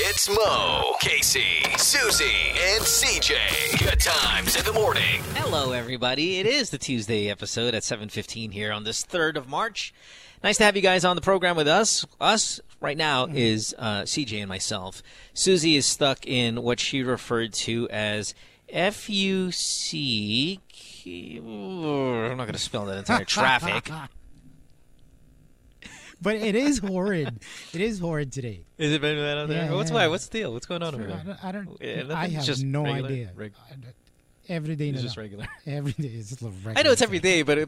It's Mo, Casey, Susie, and CJ. Good times in the morning. Hello, everybody. It is the Tuesday episode at 7:15 here on this 3rd of March. Nice to have you guys on the program with us. Us right now is CJ and myself. Susie is stuck in what she referred to as FUC. I'm not going to spell that entire traffic. But it is horrid. It is horrid today. Is it better than out there? Yeah, what's why? What's the deal? What's going on over there? I have just no idea. Every day it's just regular. Every day is just regular. I know it's every day, but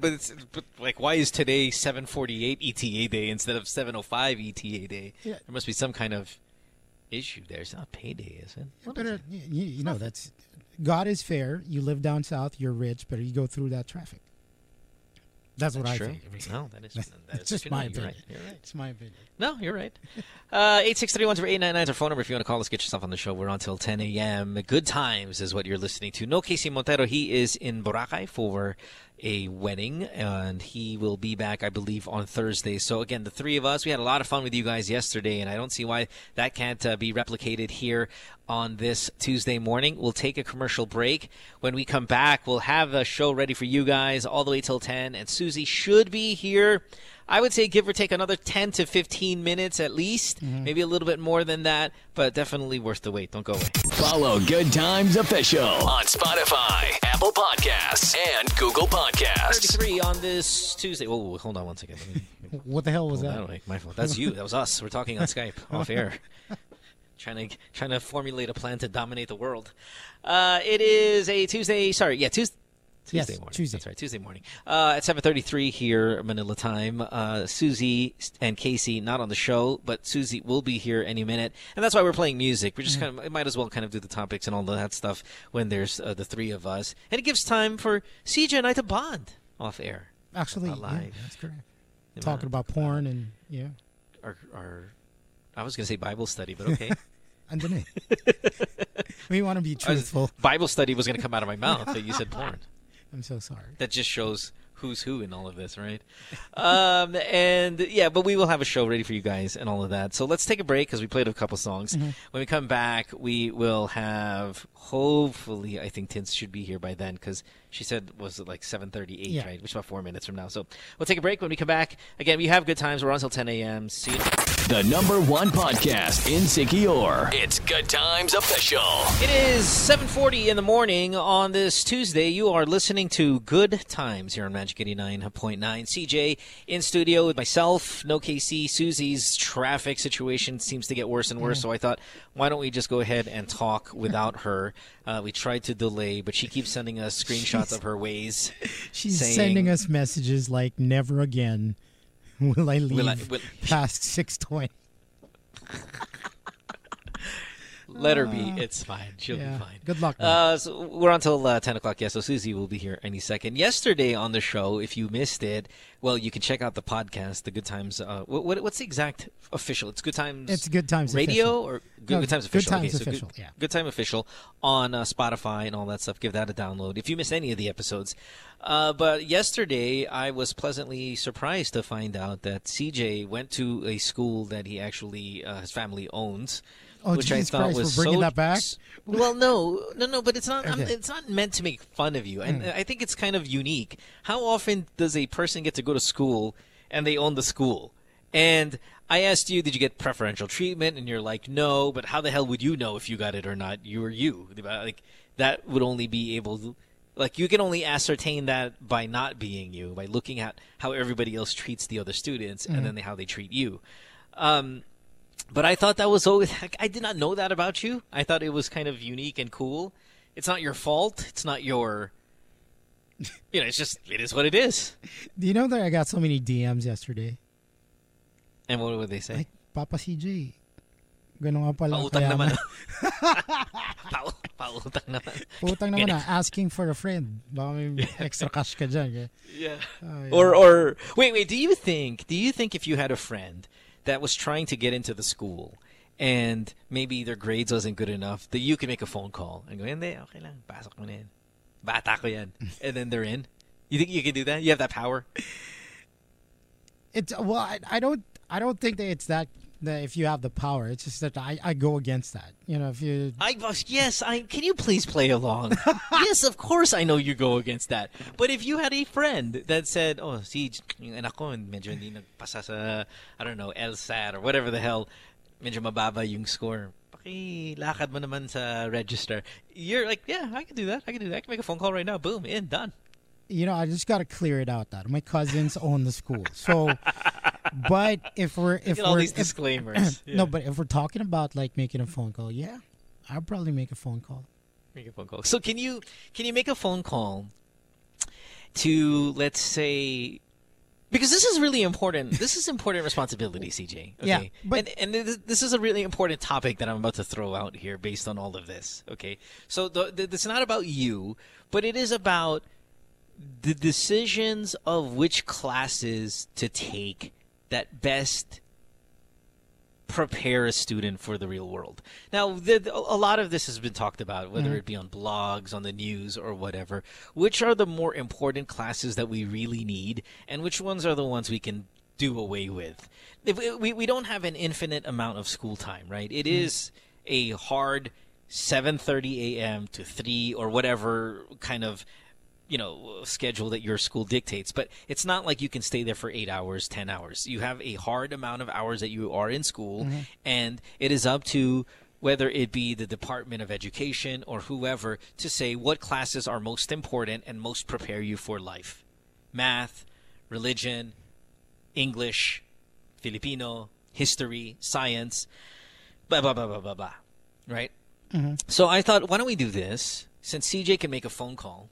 like, why is today 7:48 ETA day instead of 7:05 ETA day? Yeah. There must be some kind of issue there. It's not payday, is it? But you know, that's God is fair. You live down south, you're rich, but you go through that traffic. That's what I think. No, that's just my opinion. You're right. It's my opinion. No, you're right. 863-13899 is our phone number. If you want to call us, get yourself on the show. We're on till 10 a.m. Good times is what you're listening to. No, Casey Montero, he is in Boracay for a wedding, and he will be back, I believe, on Thursday. So, again, the three of us, we had a lot of fun with you guys yesterday, and I don't see why that can't be replicated here on this Tuesday morning. We'll take a commercial break. When we come back, we'll have a show ready for you guys all the way till 10, and Susie should be here, I would say, give or take another 10 to 15 minutes at least, maybe a little bit more than that, but definitely worth the wait. Don't go away. Follow Good Times Official on Spotify, Apple Podcasts, and Google Podcasts. 33 on this Tuesday. Oh, hold on one second. What the hell was that? My fault. That's you. That was us. We're talking on Skype off air. Trying to formulate a plan to dominate the world. It is a Tuesday. Tuesday morning. That's right, Tuesday morning. At 7:33 here, Manila time. Susie and Casey not on the show, but Susie will be here any minute, and that's why we're playing music. We just might as well kind of do the topics and all that stuff when there's the three of us, and it gives time for CJ and I to bond off air. Actually, live. Yeah, that's correct. Talking about porn and I was going to say Bible study, but okay. Underneath. We want to be truthful. Bible study was going to come out of my mouth, but you said porn. I'm so sorry. That just shows who's who in all of this, right? But we will have a show ready for you guys and all of that. So let's take a break because we played a couple songs. When we come back, we will have, hopefully, I think Tins should be here by then because she said, was it like 7:38, right? Which is about 4 minutes from now. So we'll take a break. When we come back, again, we have good times. We're on until 10 a.m. See you. The number one podcast in Siquijor. It's Good Times Official. It is 7:40 in the morning on this Tuesday. You are listening to Good Times here on Magic 89.9. CJ in studio with myself, No KC. Susie's traffic situation seems to get worse and worse, so I thought, why don't we just go ahead and talk without her? We tried to delay, but she keeps sending us screenshots of her ways. She's sending us messages like, never again will I leave past 6:20. Let her be. It's fine. She'll be fine. Good luck. So we're on till 10 o'clock. Yeah, so Susie will be here any second. Yesterday on the show, if you missed it, well, you can check out the podcast, the Good Times. What's the exact official? It's Good Times. It's Good Times Radio Official. Or Good Times Official. Good Times Official. So Good Time Official on Spotify and all that stuff. Give that a download if you miss any of the episodes. But yesterday, I was pleasantly surprised to find out that CJ went to a school that he actually his family owns. Oh, which Jesus I thought Christ, was we're bringing that back? Well, no, but it's not. Okay. It's not meant to make fun of you, and I think it's kind of unique. How often does a person get to go to school and they own the school? And I asked you, did you get preferential treatment? And you're like, no. But how the hell would you know if you got it or not? You were you. Like that would only be able to, like you can only ascertain that by not being you, by looking at how everybody else treats the other students and then how they treat you. But I thought that was I did not know that about you. I thought it was kind of unique and cool. It's not your fault. It's not your, it's just, it is what it is. Do you know that I got so many DMs yesterday? And what would they say? Like, Papa CJ, ganun nga pala. Pautang naman. Pautang naman. Pautang naman na, asking for a friend. Baka may extra cash ka dyan. Yeah. Oh, yeah. Or, wait, do you think if you had a friend that was trying to get into the school, and maybe their grades wasn't good enough, that you can make a phone call and go, hindi, okay lang, pasok mo na yan. Bata ko yan. And then they're in. You think you can do that? You have that power? It's well, I don't think that it's that that if you have the power. It's just that I go against that. You know, if you... Can you please play along? Yes, of course I know you go against that. But if you had a friend that said, oh, si, yung anak ko, medyo hindi nagpasa sa, I don't know, LSAT or whatever the hell, medyo mababa yung score. Pakilakad mo naman sa register. You're like, yeah, I can do that. I can do that. I can make a phone call right now. Boom, in, done. You know, I just got to clear it out that my cousins own the school. So, but if we're disclaimers. Yeah. No, but if we're talking about like making a phone call, yeah, I'll probably make a phone call. Make a phone call. So can you make a phone call to, let's say, because this is really important. This is important responsibility, CJ. Okay? Yeah, but and this is a really important topic that I'm about to throw out here based on all of this. Okay, so it's not about you, but it is about the decisions of which classes to take that best prepare a student for the real world. Now, a lot of this has been talked about, whether it be on blogs, on the news, or whatever. Which are the more important classes that we really need, and which ones are the ones we can do away with? We don't have an infinite amount of school time, right? It is a hard 7:30 a.m. to 3 or whatever kind of, you know, schedule that your school dictates, but it's not like you can stay there for 8 hours, 10 hours. You have a hard amount of hours that you are in school, and it is up to whether it be the Department of Education or whoever to say what classes are most important and most prepare you for life. Math, religion, English, Filipino, history, science, blah, blah, blah, blah, blah, blah, right? So I thought, why don't we do this? Since CJ can make a phone call,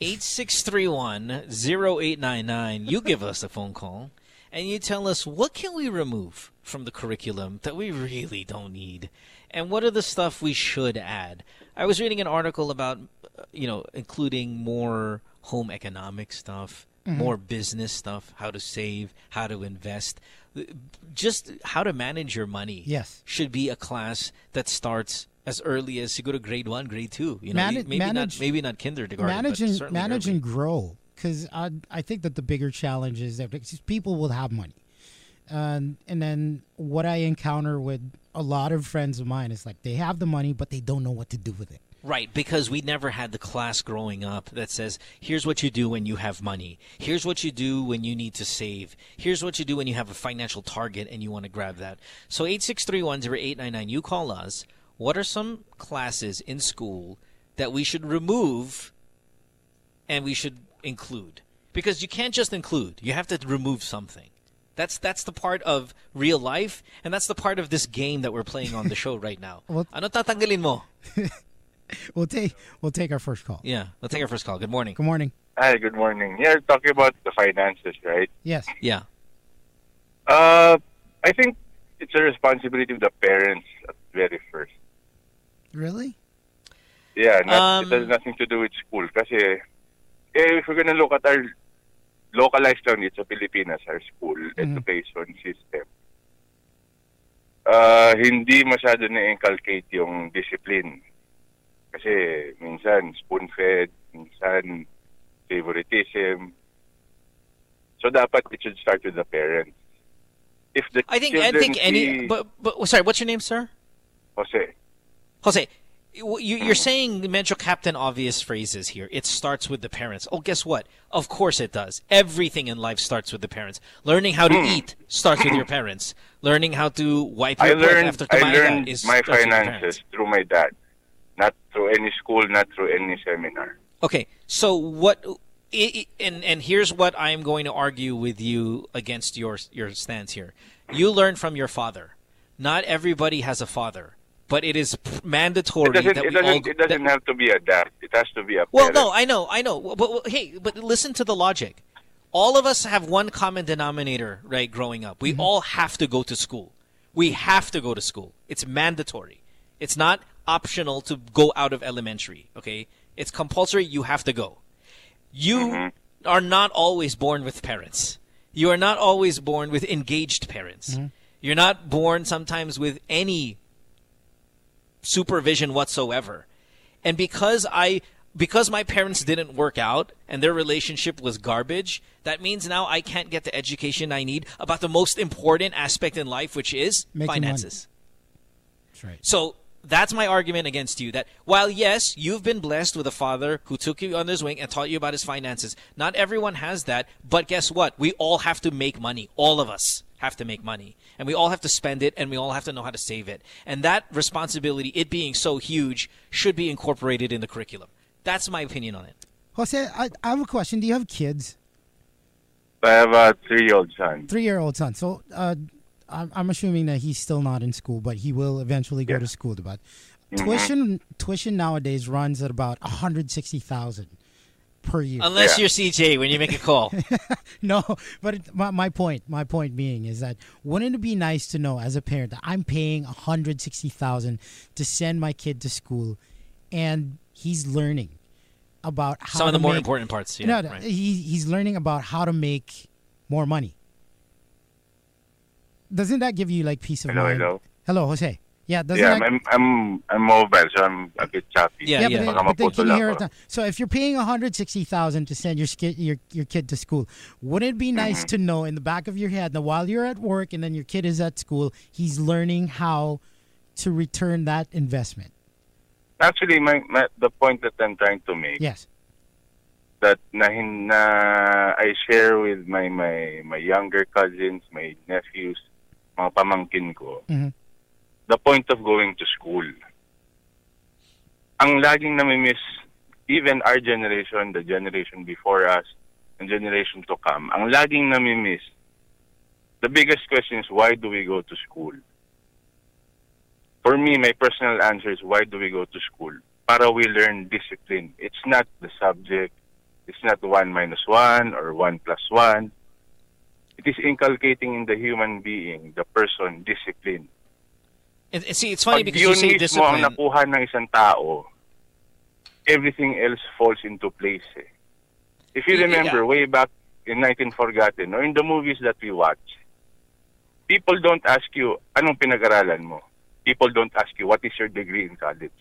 8631-0899, you give us a phone call, and you tell us what can we remove from the curriculum that we really don't need, and what are the stuff we should add. I was reading an article about, you know, including more home economic stuff, more business stuff, how to save, how to invest. Just how to manage your money should be a class that starts as early as you go to grade 1, grade 2. You know, maybe not kindergarten, manage and grow. Because I think that the bigger challenge is that people will have money. And then what I encounter with a lot of friends of mine is like they have the money, but they don't know what to do with it. Right, because we never had the class growing up that says, here's what you do when you have money. Here's what you do when you need to save. Here's what you do when you have a financial target and you want to grab that. So 8631-0899, you call us. What are some classes in school that we should remove and we should include? Because you can't just include. You have to remove something. That's the part of real life, and that's the part of this game that we're playing on the show right now. Ano tatanggalin mo? We'll take our first call. Yeah, we'll take our first call. Good morning. Good morning. Hi, good morning. Yeah, you're talking about the finances, right? Yes. Yeah. I think it's a responsibility of the parents at the very first. Really? Yeah, it has nothing to do with school. Kasi, if we're gonna look at our localized lang dito sa Pilipinas, our school education system, hindi masyado na-inculcate yung discipline. Kasi minsan spoon-fed, minsan favoritism. So dapat it should start with the parents. If the Sorry, what's your name, sir? Jose. Jose, you're saying mental captain obvious phrases here. It starts with the parents. Oh, guess what? Of course it does. Everything in life starts with the parents. Learning how to eat starts with your parents. Learning how to wipe your plate after kumain is my finances through my dad. Not through any school, not through any seminar. Okay, so what... And here's what I'm going to argue with you against your stance here. You learn from your father. Not everybody has a father. But it is mandatory It doesn't have to be a dad. It has to be a parent. Well, no, I know. But hey, but listen to the logic. All of us have one common denominator, right, growing up. We all have to go to school. We have to go to school. It's mandatory. It's not optional to go out of elementary, okay? It's compulsory. You have to go. You are not always born with parents. You are not always born with engaged parents. You're not born sometimes with any supervision whatsoever. And because I because my parents didn't work out and their relationship was garbage, that means now I can't get the education I need about the most important aspect in life, which is finances. That's right. So that's my argument against you, that while, yes, you've been blessed with a father who took you under his wing and taught you about his finances, not everyone has that, but guess what? We all have to make money. All of us have to make money, and we all have to spend it, and we all have to know how to save it. And that responsibility, it being so huge, should be incorporated in the curriculum. That's my opinion on it. Jose, I have a question. Do you have kids? I have a 3-year-old son. 3-year-old son. So I'm assuming that he's still not in school, but he will eventually go to school. About tuition nowadays runs at about $160,000 per year. Unless you're CJ when you make a call. No, but my point being is that wouldn't it be nice to know as a parent that I'm paying $160,000 to send my kid to school, and he's learning about how some of the more important parts. Yeah, you know, right. He's learning about how to make more money. Doesn't that give you like peace of mind? Hello, Jose. Yeah, I'm mobile, so I'm a bit choppy. But they can hear it. So if you're paying $160,000 to send your kid to school, wouldn't it be nice to know in the back of your head that while you're at work and then your kid is at school, he's learning how to return that investment? Actually, the point that I'm trying to make. Yes. That I share with my younger cousins, my nephews, mga pamangkin ko. The point of going to school. Ang laging namimiss, even our generation, the generation before us, and generation to come, ang laging namimiss, the biggest question is, why do we go to school? For me, my personal answer is, why do we go to school? Para we learn discipline. It's not the subject. It's not 1 minus 1 or 1 plus 1. It is inculcating in the human being, the person, discipline. And see, it's funny because you say discipline. Pag yun mismo ang nakuha ng isang tao, everything else falls into place. If you remember, way back in 19 Forgotten, or in the movies that we watch, people don't ask you, anong pinag-aralan mo? People don't ask you, what is your degree in college?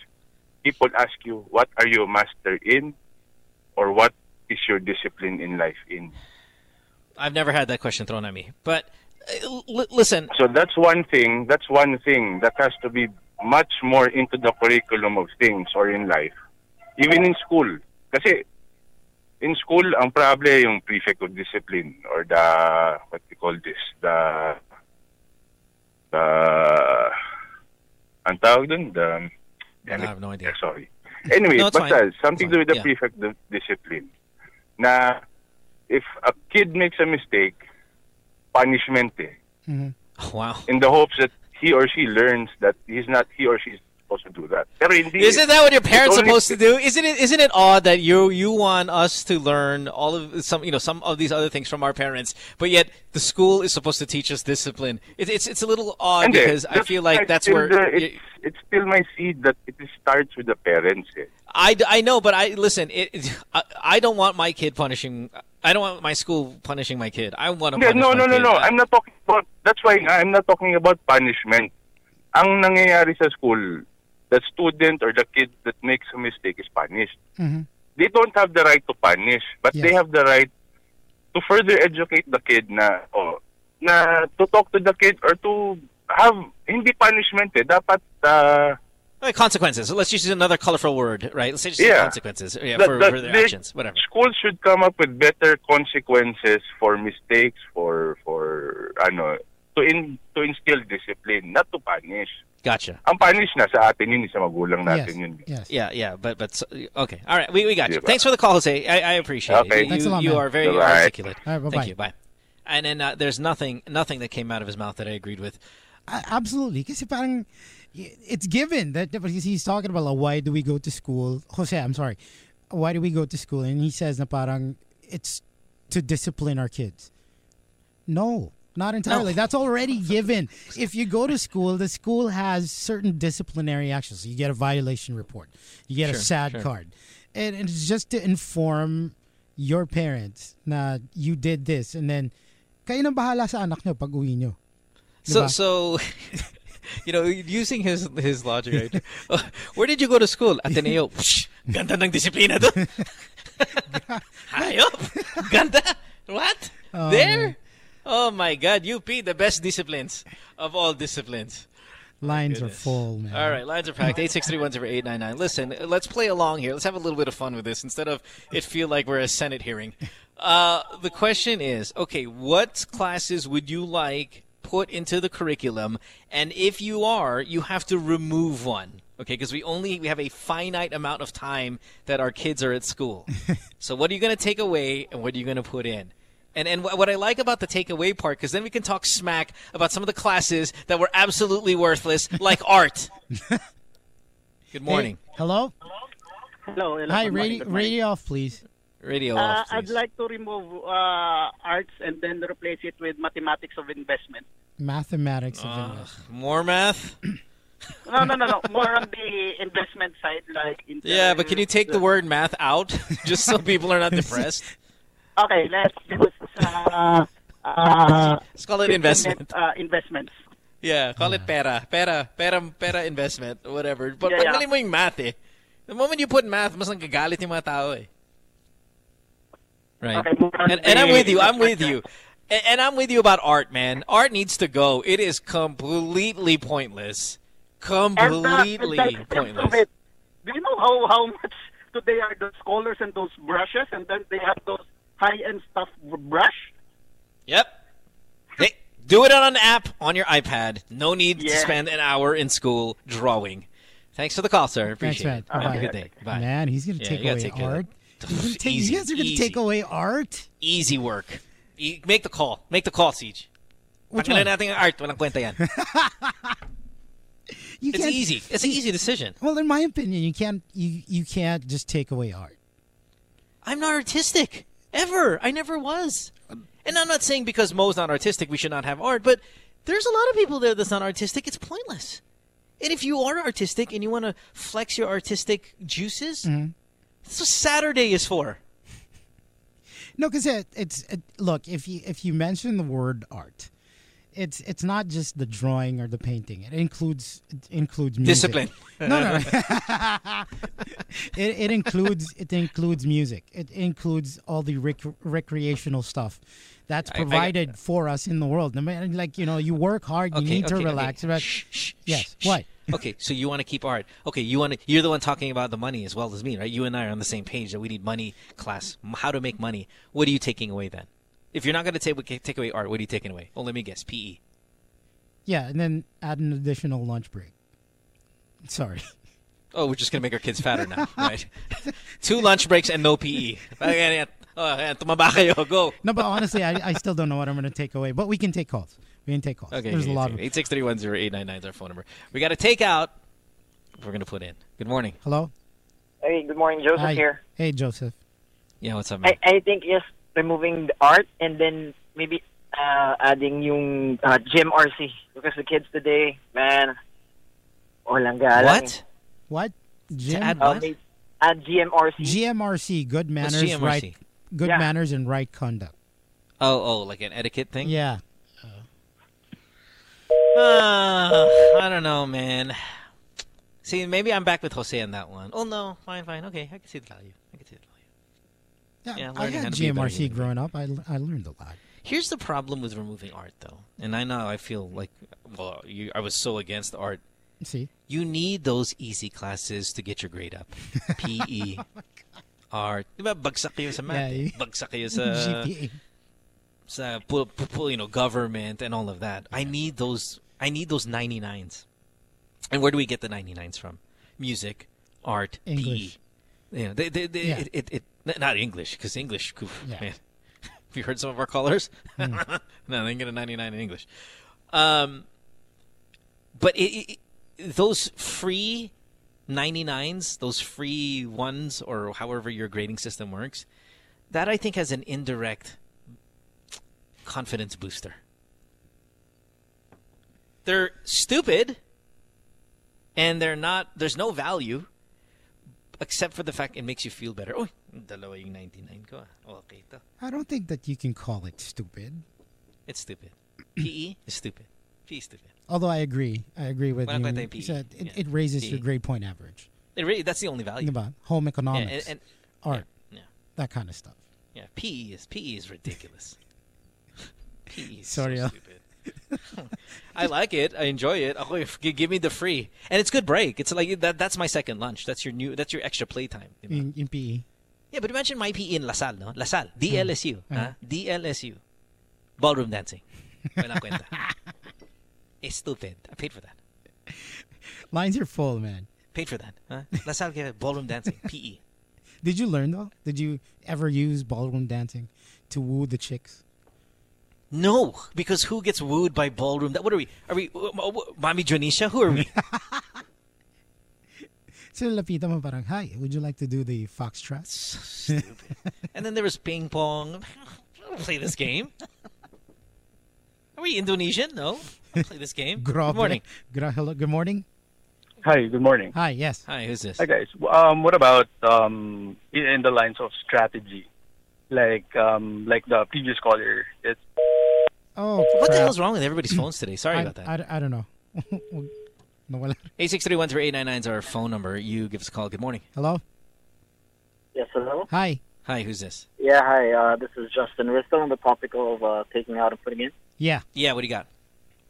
People ask you, what are you a master in? Or what is your discipline in life in? I've never had that question thrown at me. But... listen. So that's one thing. That's one thing that has to be much more into the curriculum of things or in life, even in school. Kasi in school, ang problem yung prefect of discipline or the what we call this the ang tawag dun? I have no idea. Sorry. Anyway, no, basta something to do with the prefect of discipline. Na if a kid makes a mistake. Punishment. Wow. In the hopes that he or she learns that he or she is supposed to do that. Pero hindi, isn't that what your parents are supposed to do? Isn't it odd that you want us to learn all of some of these other things from our parents, but yet the school is supposed to teach us discipline? It's a little odd because I feel like that's where it's still my seed that it starts with the parents. I know, but I don't want my kid punishing. I don't want my school punishing my kid. I want to punish my kid. No. I'm not talking about... That's why I'm not talking about punishment. Ang nangyayari sa school, the student or the kid that makes a mistake is punished. They don't have the right to punish, but they have the right to further educate the kid na to talk to the kid or to have... Hindi punishment Dapat... consequences. So let's use another colorful word, right? Let's just say consequences for their actions, whatever. Schools should come up with better consequences for mistakes, to instill discipline, not to punish. Gotcha. Ang punish na sa atin yun, sa magulang natin yun. Yes. Yeah. But okay. All right, we got you. Thanks for the call, Jose. I appreciate it. Thanks a lot, man. You are very articulate. All right, thank you. Bye. And then there's nothing that came out of his mouth that I agreed with. Absolutely, kasi parang. It's given that he's talking about why do we go to school. Jose, I'm sorry. Why do we go to school? And he says na parang it's to discipline our kids. No, not entirely. No. That's already given. If you go to school, the school has certain disciplinary actions. You get a violation report. You get a SAD card. And it's just to inform your parents na you did this. And then, kayo na bahala sa anak nyo pag uwi nyo. So... You know, using his logic, right? Where did you go to school? Ateneo. Psh, ganda ng disiplina doon. Hayop. Ganda. What? There? Oh my God. UP, the best disciplines of all disciplines. Lines are full, man. All right, lines are packed. 863-10899. Listen, let's play along here. Let's have a little bit of fun with this instead of it feel like we're a Senate hearing. The question is, okay, what classes would you like put into the curriculum? And if you are, you have to remove one, okay? Because we have a finite amount of time that our kids are at school. So what are you going to take away and what are you going to put in? And what I like about the takeaway part, because then we can talk smack about some of the classes that were absolutely worthless, like art. Good morning. Hey, hello? Hello. Hello. Hi, radio off, please. Radio off, please. I'd like to remove arts and then replace it with mathematics of investment. Mathematics of investment. More math? No. More on the investment side. Yeah, but can you take the word math out just so people are not depressed? Okay, let's do it. Let's call it investment. Investments. Yeah, call it pera. Pera investment, whatever. But pag mali mo yung math eh. The moment you put math, mas nanggagalit yung mga tao eh. Right. Okay, and I'm with you. I'm with you. And I'm with you about art, man. Art needs to go. It is completely pointless. Completely pointless. Do you know how much today are those colors and those brushes, and then they have those high-end stuff brush. Yep. Hey, do it on an app on your iPad. No need to spend an hour in school drawing. Thanks for the call, sir. Appreciate it. Have a good day. Bye. Man, he's going to take away art. You guys are going to take away art? Easy work. Make the call. Make the call, Siege. Which one? Art. Walang kwenta yan. It's easy. It's an easy decision. Well, in my opinion, you can't just take away art. I'm not artistic. Ever. I never was. And I'm not saying because Mo's not artistic we should not have art, but there's a lot of people there that's not artistic. It's pointless. And if you are artistic and you want to flex your artistic juices, that's what Saturday is for. No, because look, if you mention the word art, it's not just the drawing or the painting. It includes music. Discipline. No. it includes music. It includes all the recreational stuff that's provided for us in the world. I mean, like, you know, you work hard, you need to relax. Okay. Yes. What? Okay, so you want to keep art. Okay, you're the one talking about the money as well as me, right? You and I are on the same page that we need money class, how to make money. What are you taking away then? If you're not going to take away art, what are you taking away? Oh, let me guess. PE. Yeah, and then add an additional lunch break. Sorry. Oh, we're just going to make our kids fatter now, right? 2 lunch breaks and no PE. Go. No, but honestly, I still don't know what I'm going to take away. But we can take calls. Okay, there's a lot of 863-10899 is our phone number. We got to take out. We're going to put in. Good morning. Hello. Hey, good morning. Joseph here. Hey, Joseph. Yeah, what's up, man? I think removing the art and then maybe adding yung gym RC because the kids today, man, walang galang. What? Gym? Add GMRC. GMRC, good manners, GMRC? Right? Good manners and right conduct. Oh, like an etiquette thing? Yeah. I don't know, man. See, maybe I'm back with Jose on that one. Oh no, fine, okay, I can see the value. Yeah, I had GMRC growing up. I learned a lot. Here's the problem with removing art, though. And I know I feel like, I was so against art. See? You need those easy classes to get your grade up. PE, art. Bagsak kayo sa math. Bagsak kayo sa GPA. Government and all of that. Yeah. I need those 99s. And where do we get the 99s from? Music, art, English. PE. Yeah, not English, because English, man. Have you heard some of our callers? No, they can get a 99 in English. But those free 99s, those free ones, or however your grading system works, that I think has an indirect confidence booster. They're stupid, and there's no value. Except for the fact it makes you feel better. Oh, dalawa yung 99 ko. Okay ito. I don't think that you can call it stupid. It's stupid. PE is stupid. Although I agree with you. It raises your grade point average. It really, that's the only value. Think about home economics, and art, that kind of stuff. Yeah, PE is ridiculous. PE is so stupid. I like it. I enjoy it. Oh, give me the free, and it's good break. It's like that. That's my second lunch. That's your extra playtime in PE. Yeah, but imagine my PE in La Salle, no? La Salle, DLSU, DLSU, ballroom dancing. It's stupid. I paid for that. Lines are full, man. Paid for that. Huh? La Salle gave ballroom dancing, PE. Did you learn, though? Did you ever use ballroom dancing to woo the chicks? No, because who gets wooed by ballroom? What are we? Are we Mommy Jonisha? Who are we? So lapita mo parang, hi, would you like to do the foxtrot? So stupid. And then there was ping pong. I don't play this game. Are we Indonesian? No. I don't play this game. Good morning. Hello. Good morning. Hi, good morning. Hi, yes. Hi, who's this? Hi, guys. What about in the lines of strategy? Like the previous caller. It's... Oh, what crap. The hell's wrong with everybody's phones today? Sorry about that. I don't know. 863-13899 is our phone number. You give us a call. Good morning. Hello? Yes, hello? Hi, who's this? Yeah, hi. This is Justin. We're still on the topic of taking out and putting in. Yeah, what do you got?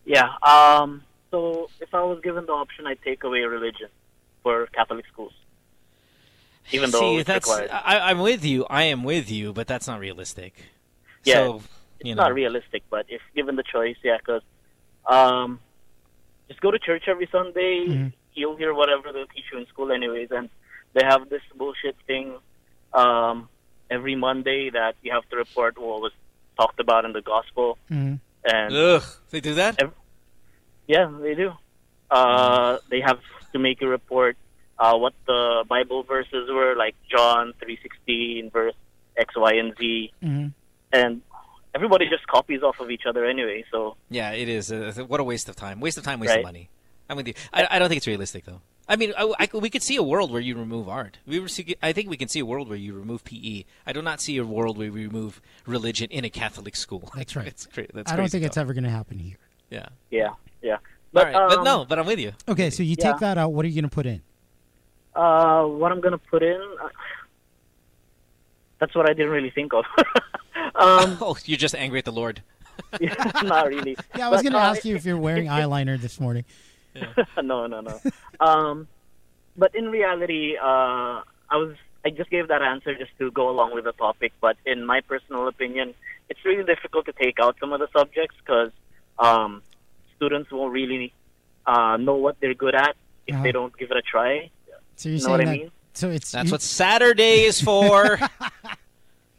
Yeah, so if I was given the option, I'd take away religion for Catholic schools. Even though it's required. I'm with you. I am with you, but that's not realistic. Yeah, so, it's not realistic, but if given the choice, yeah, because just go to church every Sunday. Mm-hmm. You'll hear whatever they'll teach you in school anyways, and they have this bullshit thing every Monday that you have to report what was talked about in the gospel. Mm-hmm. And they do that? Yeah, they do. They have to make a report what the Bible verses were, like John 3:16, verse X, Y, and Z. Mm-hmm. And everybody just copies off of each other anyway. So yeah, it is. What a waste of time. Waste of money. I'm with you. I don't think it's realistic, though. I mean, we could see a world where you remove art. I think we can see a world where you remove PE. I do not see a world where we remove religion in a Catholic school. That's right. That's crazy, I don't think it's ever going to happen here. Yeah. But, all right. But I'm with you. Okay, so you take that out. What are you going to put in? What I'm going to put in? That's what I didn't really think of. You're just angry at the Lord. Yeah, not really. Yeah, I was going to ask you if you're wearing eyeliner this morning. Yeah. No. But in reality, I just gave that answer just to go along with the topic. But in my personal opinion, it's really difficult to take out some of the subjects because students won't really know what they're good at if they don't give it a try. So you know what I mean? So that's what Saturday is for.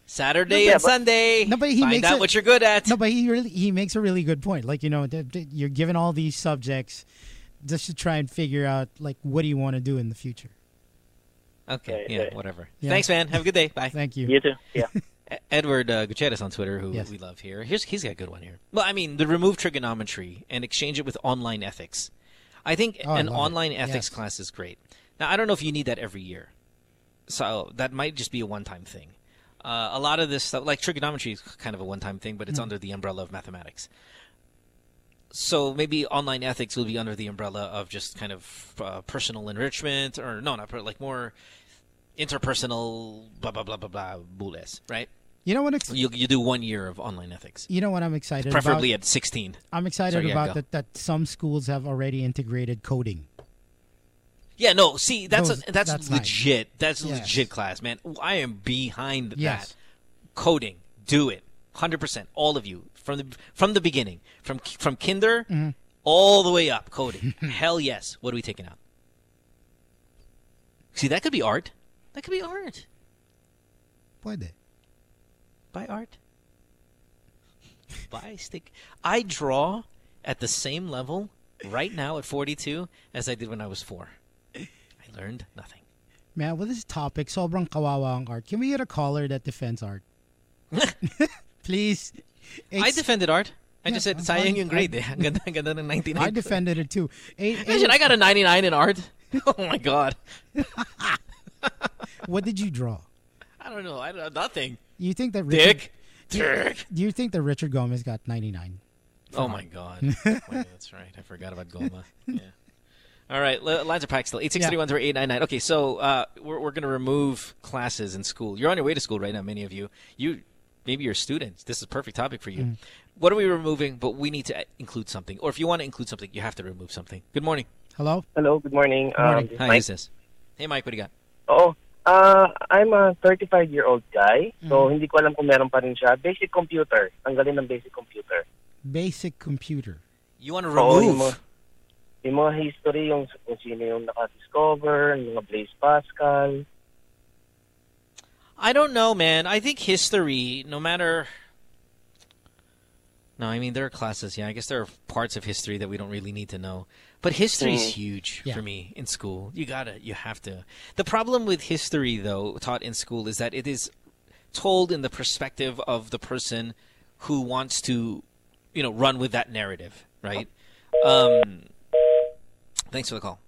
Saturday and Sunday. No, but find out what you're good at. No, but he makes a really good point. Like, you're given all these subjects just to try and figure out, like, what do you want to do in the future. Okay, whatever. Yeah. Thanks, man. Have a good day. Bye. Thank you. You too. Yeah. Edward Gutierrez on Twitter, who we love here. He's got a good one here. Well, I mean, the remove trigonometry and exchange it with online ethics. I think an online ethics class is great. Now, I don't know if you need that every year. So that might just be a one-time thing. A lot of this stuff, like trigonometry is kind of a one-time thing, but it's under the umbrella of mathematics. So maybe online ethics will be under the umbrella of just kind of personal enrichment like more interpersonal blah, blah, blah bulles, right? You know what? You do 1 year of online ethics. You know what I'm excited about? Preferably at 16. I'm excited about that some schools have already integrated coding. Yeah, no, see, that's legit. Nice. That's legit class, man. I am behind that. Coding, do it, 100%. All of you from the beginning, from kinder all the way up. Coding, hell yes. What are we taking out? See, that could be art. That could be art. Puede. Buy art. Buy stick. I draw at the same level right now at 42 as I did when I was 4. Learned nothing. Man, with this topic, sobrang kawawa ang art. Can we get a caller that defends art? Please. I defended art. I just said, sayang yung grade eh. Ang ganda ng 99. I defended it too. Imagine, I got a 99 in art. Oh my God. What did you draw? I don't know. I don't know. Nothing. You think that Richard Gomez got 99? Oh, my God. Wait, that's right. I forgot about Goma. Yeah. All right. Lines are packed still. 863-108-99. Okay, so we're going to remove classes in school. You're on your way to school right now, many of you. Maybe you're students. This is a perfect topic for you. Mm. What are we removing? But we need to include something. Or if you want to include something, you have to remove something. Good morning. Hello. Hello. Good morning. Good morning. Hi, who's this? Hey, Mike, what do you got? Oh, I'm a 35-year-old guy. So, hindi ko alam kung meron pa rin siya. Basic computer. Ang galing ng basic computer. Basic computer. You want to remove? Oh, yung mga history, yung kung sino yung naka-discover, yung mga Blaise Pascal. I don't know, man. I think history, no matter... No, I mean, there are classes. Yeah, I guess there are parts of history that we don't really need to know. But history is huge for me in school. You have to. The problem with history, though, taught in school is that it is told in the perspective of the person who wants to, run with that narrative, right? Thanks for the call.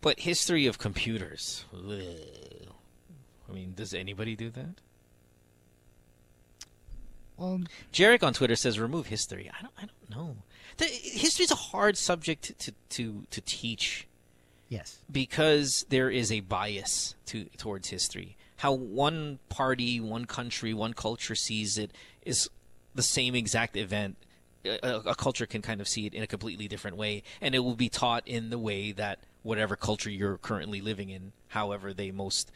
But history of computers. Ugh. I mean, does anybody do that? Jarek on Twitter says remove history. I don't know. History is a hard subject to teach. Yes. Because there is a bias towards history. How one party, one country, one culture sees it is the same exact event. A culture can kind of see it in a completely different way, and it will be taught in the way that whatever culture you're currently living in, however they most,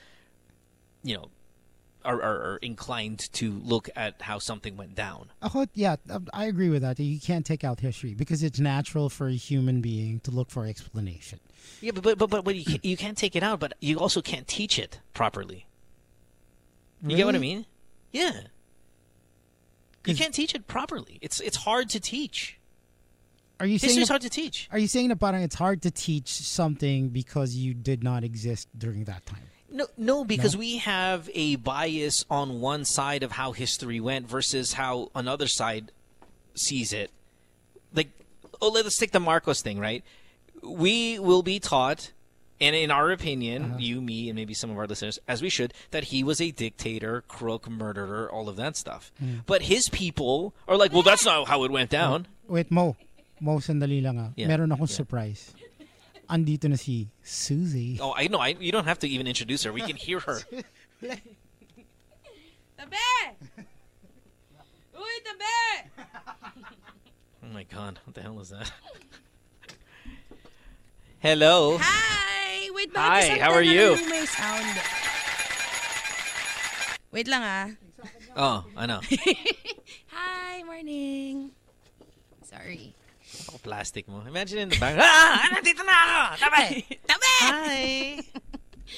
are inclined to look at how something went down. Yeah, I agree with that. You can't take out history because it's natural for a human being to look for explanation. Yeah, but you can't take it out, but you also can't teach it properly. You get what I mean? Yeah. You can't teach it properly. It's hard to teach. Are you saying it's hard to teach? Are you saying that it's hard to teach something because you did not exist during that time? No, because we have a bias on one side of how history went versus how another side sees it. Like, let's take the Marcos thing, right? We will be taught, and in our opinion, you, me, and maybe some of our listeners, as we should, that he was a dictator, crook, murderer, all of that stuff. Mm. But his people are like, well, that's not how it went down. Wait, Mo, sandali lang ah. Yeah. Meron akong surprise. Andito na si Susie. Oh, I know. You don't have to even introduce her. We can hear her. Tabi! Uy, tabi! Oh, my God. What the hell is that? Hello. Hi! Wait, hi, how are you? May sound. Wait lang ah. Oh, I know. Hi, morning. Sorry. Oh, plastic mo. Imagine in the back. Nandito na ako! Tabi! Hi!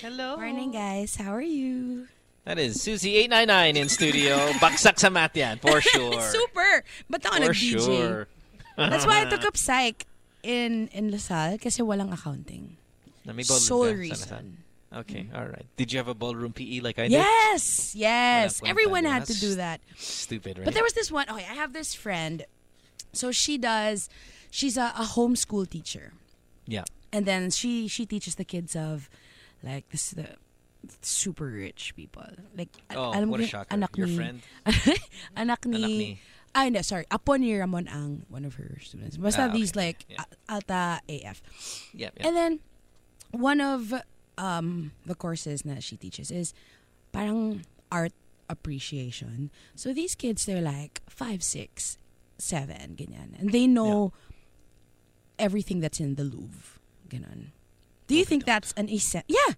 Hello. Morning, guys. How are you? That is Susie 899 in studio. Baksak sa math yan, for sure. Super! Ba't ako nag-DJ? Sure. That's why I took up psych in La Salle kasi walang accounting. Sole reason. Okay, all right. Did you have a ballroom PE like I did? Yes. Everyone had to do that. Stupid, right? But there was this one. Okay, I have this friend. So she's a homeschool teacher. Yeah. And then she teaches the kids of, like, this is the super rich people. Like, what a shocker. Anak your ni, friend? Anak ni. Ah, no, sorry. Apo ni Ramon Ang, one of her students. Basta these, like, Alta AF. Yeah, yeah. And then one of the courses that she teaches is parang art appreciation. So these kids, they're like 5, 6, 7, ganyan. And they know everything that's in the Louvre. Ganyan. Do you think that's an essential? Yeah.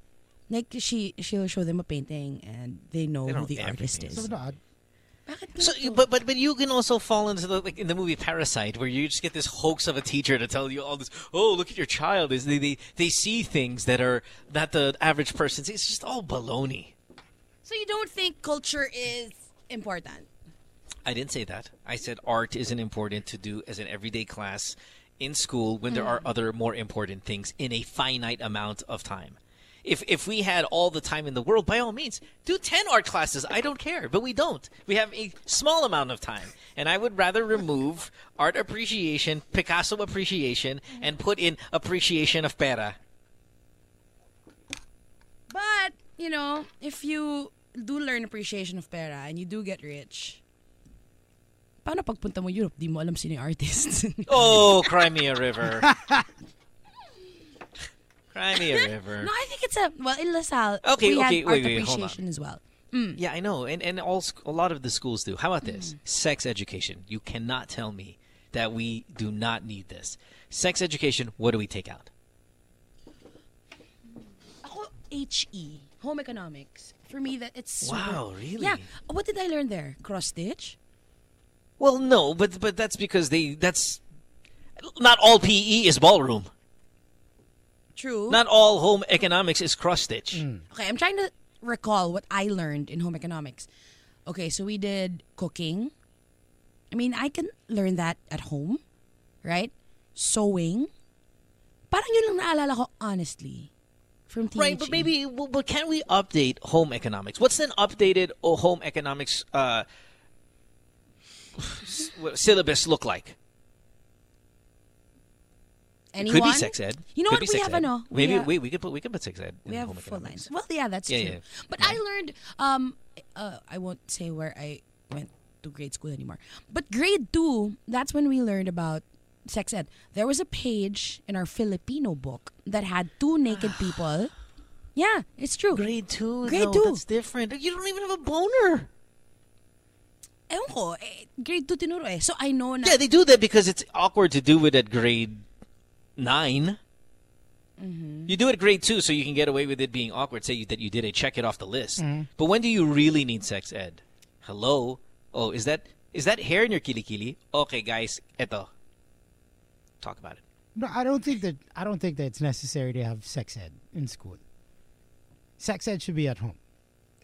Like, she'll show them a painting and they know who the artist is. But you can also fall into the, like in the movie Parasite, where you just get this hoax of a teacher to tell you all this. Oh, look at your child. They see things that are not the average person sees. It's just all baloney. So you don't think culture is important? I didn't say that. I said art isn't important to do as an everyday class in school when there are other more important things in a finite amount of time. If we had all the time in the world, by all means, do 10 art classes. I don't care, but we don't. We have a small amount of time, and I would rather remove art appreciation, Picasso appreciation, and put in appreciation of pera. But, if you do learn appreciation of pera and you do get rich... paano pagpunta mo Europe, di mo alam sino yung artist? Oh, Crimea River. Crimea River. No, I think it's a, well, in La Salle, we had art appreciation as well. Mm. Yeah, I know. And a lot of the schools do. How about this? Sex education. You cannot tell me that we do not need this. Sex education, what do we take out? HE, home economics. For me, that it's... Wow, super, really? Yeah. What did I learn there? Cross-stitch? Well, no, but that's because they... That's... Not all PE is ballroom. True. Not all home economics is cross-stitch. Mm. Okay, I'm trying to recall what I learned in home economics. Okay, so we did cooking. I mean, I can learn that at home, right? Sewing. Parang yun lang naalala ko, honestly. From THE. Right, but maybe, but can we update home economics? What's an updated home economics syllabus look like? Anyone? Could be sex ed. You know could what we have? Ano? Maybe we could put sex ed. We in have home full economics. Lines. Well, yeah, that's true. Yeah. But I learned. I won't say where I went to grade school anymore. But grade 2, that's when we learned about sex ed. There was a page in our Filipino book that had 2 naked people. Yeah, it's true. Grade 2. Grade 2. That's different. You don't even have a boner. Ewan ko, grade 2 tinuro eh. So I know. Yeah, they do that because it's awkward to do it at grade 9. Mm-hmm. You do it at grade 2, so you can get away with it being awkward. Say that you did it, check it off the list. Mm. But when do you really need sex ed? Hello. Oh, is that hair in your kilikili? Okay, guys, eto. Talk about it. No, I don't think that it's necessary to have sex ed in school. Sex ed should be at home.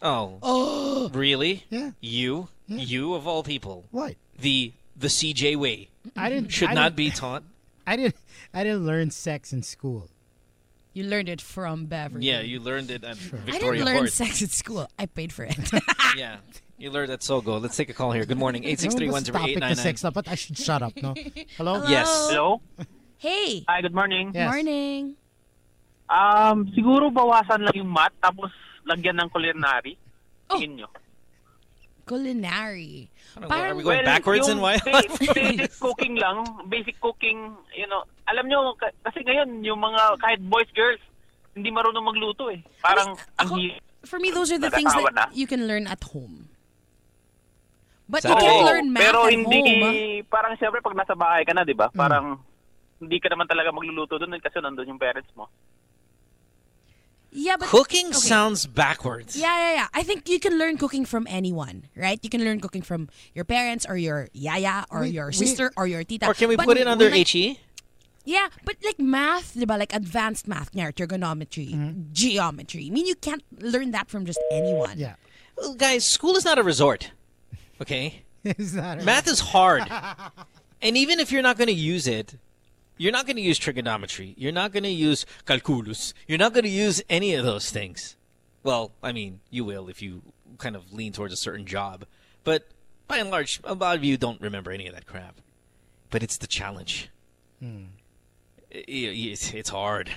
Oh. Really? Yeah. You of all people. What? The CJ way. Should not be taught. I didn't learn sex in school. You learned it from Beverly. Yeah, you learned it at Victoria Court. I didn't learn sex at school. I paid for it. Yeah. You learned at Sogo. Let's take a call here. Good morning. 863-10899. But I should shut up, no? Hello? Yes. Hello? Hey. Hi, good morning. Yes. Morning. Siguro bawasan lang yung math, tapos lagyan ng culinary. Oh. Tingin nyo. Culinary. Are we going backwards in why? Basic cooking lang. Basic cooking, you know. Alam nyo, kasi ngayon, yung mga kahit boys, girls, hindi marunong magluto eh. Parang for me, those are the things that you can learn at home. But you can learn math pero at hindi, home. Parang siyempre pag nasa bahay ka na, di ba? Parang hindi ka naman talaga magluluto doon kasi nandun yung parents mo. Yeah, but cooking sounds backwards. Yeah. I think you can learn cooking from anyone, right? You can learn cooking from your parents or your yaya or your sister or your tita. Or can we put it under HE? Yeah, but like math, diba? Like advanced math, trigonometry, geometry. I mean, you can't learn that from just anyone. Yeah. Well, guys, school is not a resort, okay? It's not a math resort. Is hard. And even if you're not going to use it, you're not going to use trigonometry. You're not going to use calculus. You're not going to use any of those things. Well, I mean, you will if you kind of lean towards a certain job. But by and large, a lot of you don't remember any of that crap. But it's the challenge. Hmm. It's hard,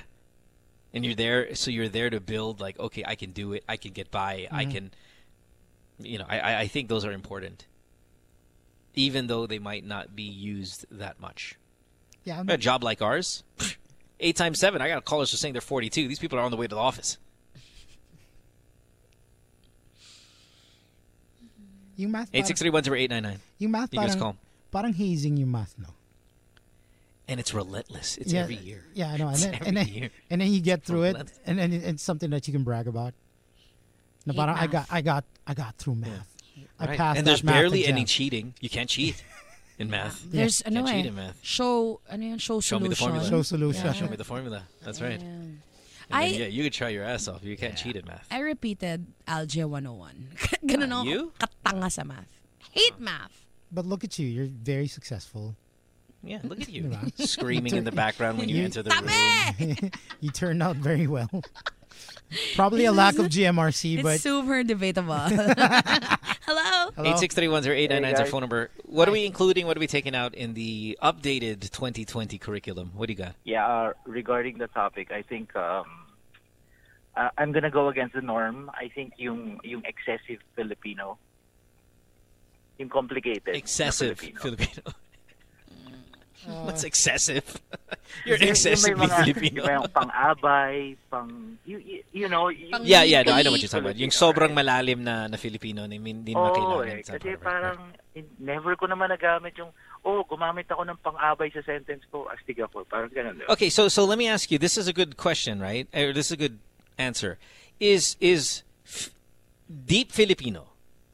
and you're there. So you're there to build. Like, okay, I can do it. I can get by. Mm-hmm. I can, you know. I think those are important, even though they might not be used that much. Yeah, a job like ours, 8 times 7. I got a caller just saying they're 42. These people are on the way to the office. You math 863-10899. You math. You just call. Parang hazing you math no. And it's relentless. It's every year. Yeah, I know. And then you get through it, and then it's something that you can brag about. No, but I got through math. Yeah. I passed. And there's barely any cheating. You can't cheat in math. There's no way. Show me the formula. Show solution. Yeah. Show me the formula. That's right. You could try your ass off. You can't cheat in math. I repeated Algebra 101. Ganun ako. You? Katanga sa math. Hate math. But look at you. You're very successful. Yeah, look at you. Screaming in the background when you enter the room. You turned out very well. Probably a lack of GMRC, but... It's super debatable. Hello? 863-10899 is our phone number. What are we including, what are we taking out in the updated 2020 curriculum? What do you got? Yeah, regarding the topic, I think I'm going to go against the norm. I think yung excessive Filipino... yung complicated. Excessive Filipino. What's excessive? You're excessively Filipino. Yung pang-abay, pang... You know... No, I know what you're talking about. Yung sobrang malalim na Filipino na hindi makailangan sa proper. Kasi parang never ko naman nagamit yung gumamit ako ng pang-abay sa sentence ko, astig ako. Parang ganun. Okay, so let me ask you, this is a good question, right? This is a good answer. Is deep Filipino,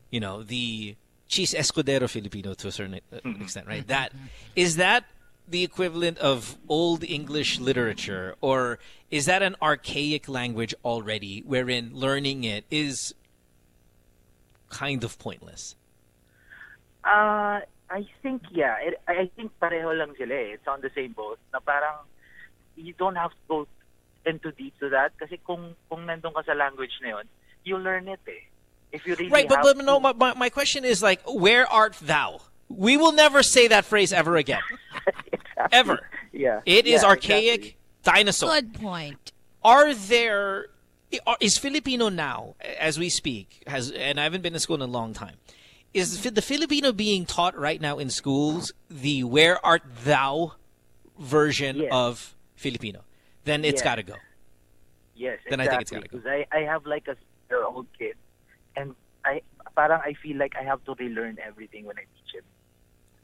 you know, the cheese escudero Filipino to a certain extent, right? That is that the equivalent of old English literature, or is that an archaic language already, wherein learning it is kind of pointless? I think I think pareho lang sila. It's on the same boat. Na parang you don't have to go into deep to that. Kasi kung nandun ka sa language na yon, you learn it. If you really right, but no. My question is like, where art thou? We will never say that phrase ever again. Exactly. Ever. Yeah. It is archaic. Exactly. Dinosaur. Good point. Is Filipino now, as we speak, and I haven't been to school in a long time. Is the Filipino being taught right now in schools the "Where art thou" version of Filipino? Then it's got to go. Yes. Then I think it's got to go. Because I have like a old kid, and I feel like I have to relearn everything when I teach him.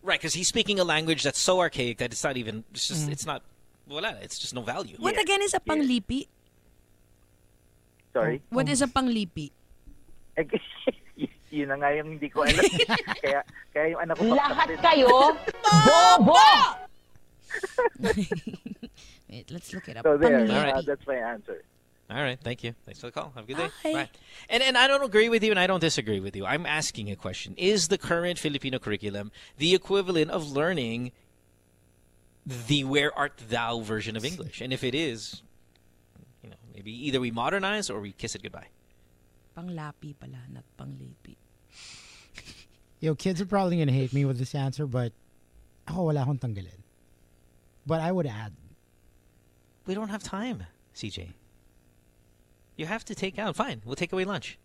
Right, because he's speaking a language that's so archaic that it's not even. It's just it's just no value. What again is a panglipi? Sorry. What is a panglipi? Yun na nga yung hindi ko alam. Kaya yung anak ko... Lahat kayo, bobo! Wait, let's look it up. So there, that's my answer. All right, thank you. Thanks for the call. Have a good day. Bye. And I don't agree with you and I don't disagree with you. I'm asking a question. Is the current Filipino curriculum the equivalent of learning the Where Art Thou version of English? And if it is, you know, maybe either we modernize or we kiss it goodbye. Panglapi pala, not panglipi. Yo, kids are probably going to hate me with this answer, but ako wala akong tanggalin. But I would add. We don't have time, CJ. You have to take out. Fine, we'll take away lunch.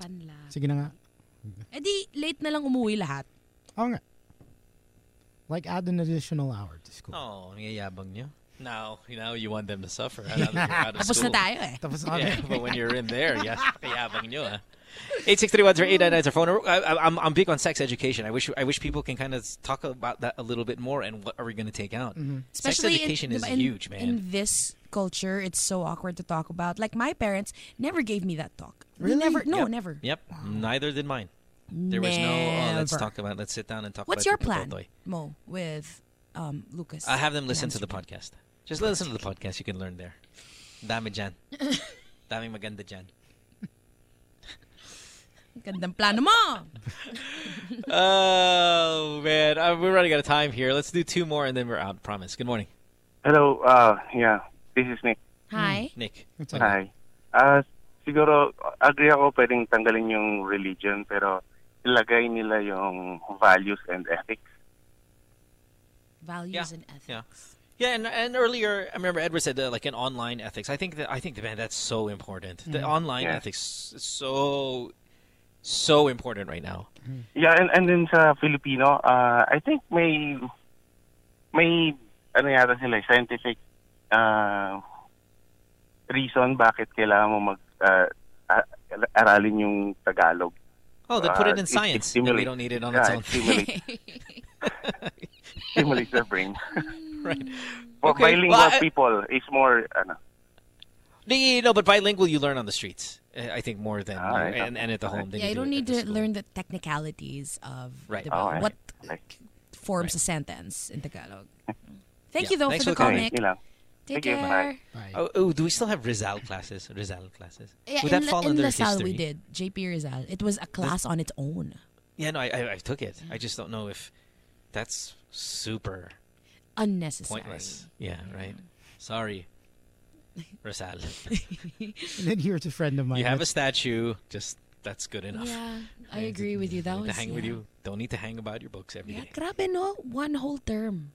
Panlapi. Sige na nga. Eh di, late na lang umuwi lahat. Oo nga. Like add an additional hour to school. Oh, nangyayabang niyo. Now you want them to suffer. Out of school. Tapos na tayo eh. But when you're in there, yes, yabang nyo ah. 863-10899 is our phone. I'm big on sex education. I wish people can kind of talk about that a little bit more and what are we going to take out. Mm-hmm. Especially sex education is huge, man. In this culture, it's so awkward to talk about. Like my parents never gave me that talk. Really? Never. Yep. Neither did mine. There was no. Oh, let's talk about. Let's sit down and talk. What's about your plan, Mo, with Lucas? I have them listen to the podcast. Just listen to the podcast. You can learn there. Dami dyan. Daming maganda dyan. Gandang plano mo! Oh, man. We're running out of time here. Let's do two more and then we're out. Promise. Good morning. Hello. This is Nick. Hi. Nick. Hi. Siguro, agree ako pwedeng tanggalin yung religion pero ilagay nila yung values and ethics. Values and ethics. Yeah. Yeah, and earlier I remember Edward said like an online ethics. I think man, that's so important. Mm-hmm. The online ethics is so important right now. Yeah, and then sa Filipino, I think may ano yata sila scientific reason bakit kailangan mo aralin yung Tagalog. Oh, they put it in science. Then we don't need it on its own. Stimulates the brain. Right. For bilingual people, it's more... No, but bilingual you learn on the streets, I think, more than... and at the home. Yeah, you don't need to learn the technicalities of what forms a sentence in Tagalog. Thank you, though, for the call, Nick. Take care. Bye. Oh, do we still have Rizal classes? Yeah, would that fall under history? In La Salle we did. JP Rizal. It was a class on its own. Yeah, no, I took it. I just don't know if... That's super unnecessary. Pointless. Yeah, right. Sorry, Rosal. And then here's a friend of mine. You have a statue. Just that's good enough. Yeah, I agree with you. That was. To hang with you. Don't need to hang about your books every day. Grabe, no? One whole term.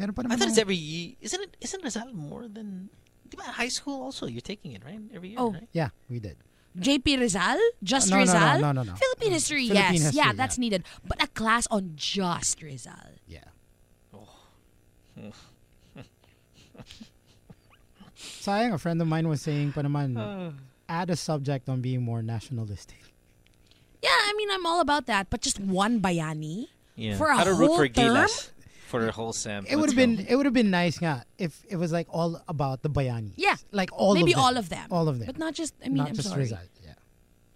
I thought it's every year. Isn't Rosal more than? High school also. You're taking it right every year. Oh right? Yeah, we did. JP Rizal? Just no, Rizal? No. Philippine history, yes. Philippine history, yeah, that's needed. But a class on just Rizal. Yeah. Oh. Sayang, a friend of mine was saying pa naman, add a subject on being more nationalistic. Yeah, I mean, I'm all about that. But just one bayani for a whole term? For a whole sample. It would have been nice nga if it was like all about the bayanis. Yeah. Like all of them. But not just Rizal. Yeah.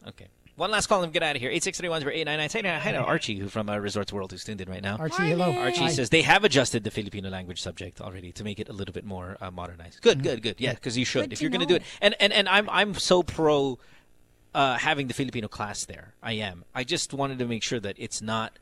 Okay. One last call and get out of here. 8631-899. Hi to Archie from Resorts World who's tuned in right now. Archie, hello. Archie says they have adjusted the Filipino language subject already to make it a little bit more modernized. Good. Yeah, because you should. If you're going to do it. And I'm so pro having the Filipino class there. I am. I just wanted to make sure that it's not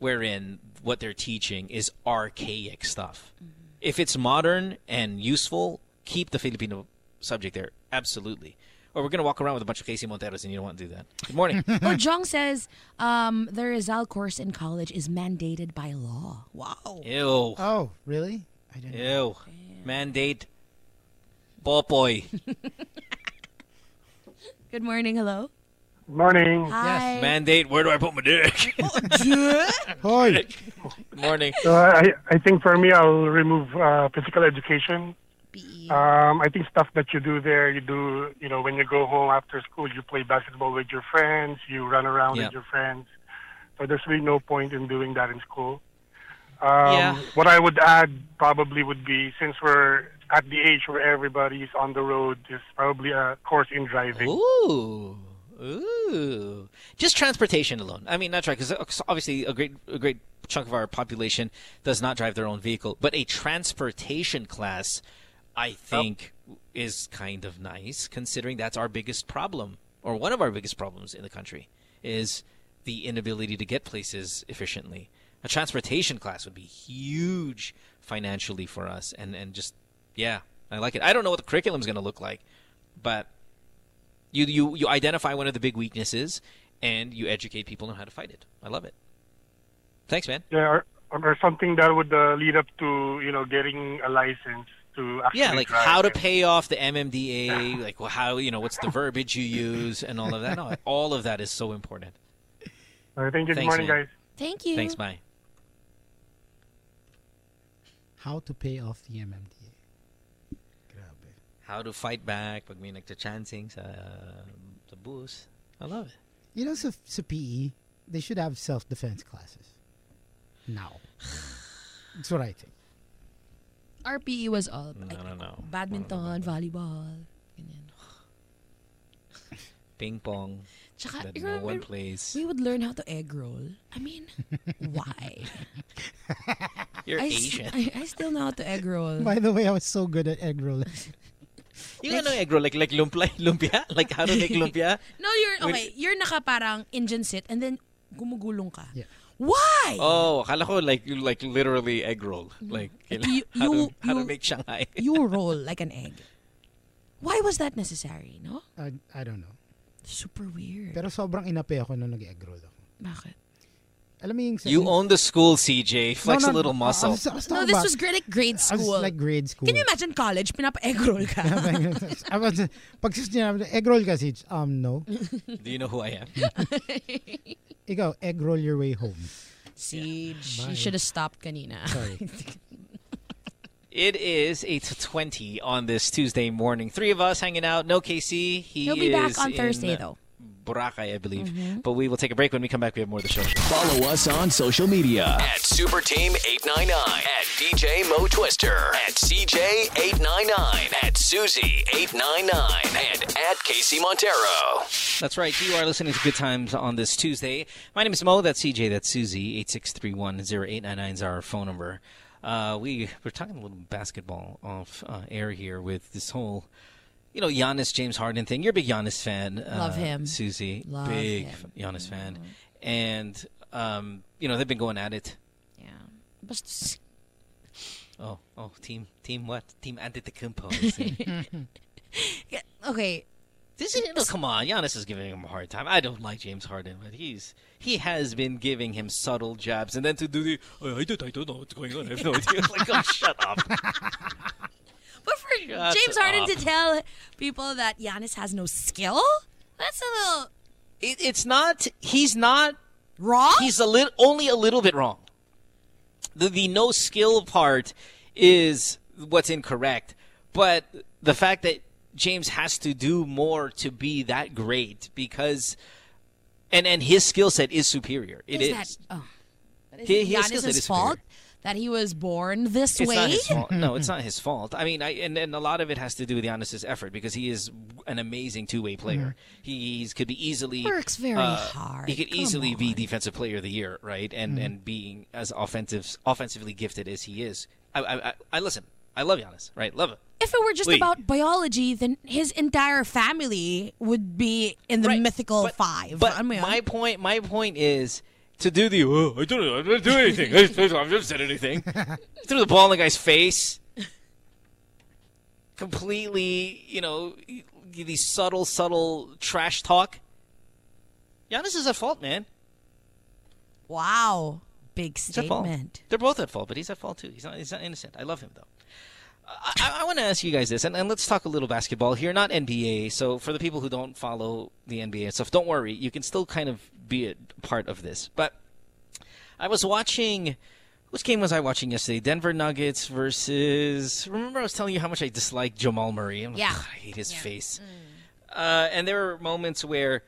wherein what they're teaching is archaic stuff. Mm-hmm. If it's modern and useful, keep the Filipino subject there. Absolutely. Or we're going to walk around with a bunch of Casey Monteros and you don't want to do that. Good morning. Or Jong says, the Rizal course in college is mandated by law. Wow. Ew. Oh, really? I didn't know. Ew. Mandate. Popoy. Good morning. Hello. Morning. Hi. Yes. Mandate. Where do I put my dick? Hi. Morning. So I think for me, I'll remove physical education. I think stuff that you do there, when you go home after school, you play basketball with your friends, you run around with your friends. So there's really no point in doing that in school. What I would add probably would be, since we're at the age where everybody's on the road, is probably a course in driving. Ooh, just transportation alone. I mean, not drive, because obviously a great chunk of our population does not drive their own vehicle. But a transportation class, I think, is kind of nice, considering that's our biggest problem, or one of our biggest problems in the country, is the inability to get places efficiently. A transportation class would be huge financially for us, and I like it. I don't know what the curriculum is going to look like, but You identify one of the big weaknesses, and you educate people on how to fight it. I love it. Thanks, man. Yeah, or something that would lead up to getting a license to actually drive. How to pay off the MMDA, what's the verbiage you use, and all of that. No, all of that is so important. All right, thank you. Thanks, good morning, man. Guys. Thank you. Thanks, bye. How to pay off the MMDA. How to fight back pag may nagcha-chancing sa bus. I love it. So PE, they should have self-defense classes. Now. That's what I think. Our PE was all badminton, volleyball, ganyan. Ping pong. Tsaka, that no one plays. We would learn how to egg roll. I mean, why? You're Asian. I still know how to egg roll. By the way, I was so good at egg rolling. You know egg roll, like lumpia? Like how to make lumpia? No, you're okay. You're naka parang Indian sit and then gumugulong ka. Yeah. Why? Oh, akala ko like literally egg roll. Like how to make Shanghai. You roll like an egg. Why was that necessary, no? I don't know. Super weird. Pero sobrang inape ako nung nag-egg roll ako. Bakit? Alam mo yung you own the school, CJ. Flex a little muscle. No, this was great, like grade school. Can you imagine college? Pinapa-egg roll ka. Pag sinabi, egg roll ka, CJ. No. Do you know who I am? Ikaw, egg roll your way home. CJ, you should have stopped kanina. Sorry. It is 8:20 on this Tuesday morning. Three of us hanging out. No KC. He'll be back on Thursday, though. Boracay, I believe. Mm-hmm. But we will take a break. When we come back, we have more of the show. Follow us on social media at SuperTeam899, at DJ Mo Twister, at CJ899, at Susie899, and at Casey Montero. That's right. You are listening to Good Times on this Tuesday. My name is Mo. That's CJ. That's Susie. 8631-0899 is our phone number. We're talking a little basketball off air here with this whole Giannis, James Harden thing. You're a big Giannis fan. Love him. Susie. Love big him. Giannis fan. And, they've been going at it. Yeah. Oh, team what? Team Antetokounmpo. Okay. Come on, Giannis is giving him a hard time. I don't like James Harden, but he has been giving him subtle jabs. And then to do the, I don't know what's going on. I have no idea. Like, oh, shut up. But for James Harden to tell people that Giannis has no skill, That's a little... It's not... He's not... Wrong? He's only a little bit wrong. The no skill part is what's incorrect. But the fact that James has to do more to be that great because... And his skill set is superior. It is. His skill set is superior. That he was born this way? It's not his fault. No, it's not his fault. I mean, and a lot of it has to do with Giannis' effort because he is an amazing two-way player. Mm-hmm. He could be easily... Works very hard. He could easily be Defensive Player of the Year, right? And being as offensively gifted as he is. I listen. I love Giannis, right? Love him. If it were just about biology, then his entire family would be in the mythical five. But my point is... To do the, I didn't do anything. I never said anything. Threw the ball in the guy's face. Completely, these subtle trash talk. Giannis is at fault, man. Wow. Big statement. They're both at fault, but he's at fault too. He's not innocent. I love him, though. I want to ask you guys this, and let's talk a little basketball here, not NBA. So for the people who don't follow the NBA and stuff, don't worry. You can still kind of be a part of this. But I was watching – which game was I watching yesterday? Denver Nuggets versus – remember I was telling you how much I disliked Jamal Murray? I'm like, I hate his face. Mm. And there were moments where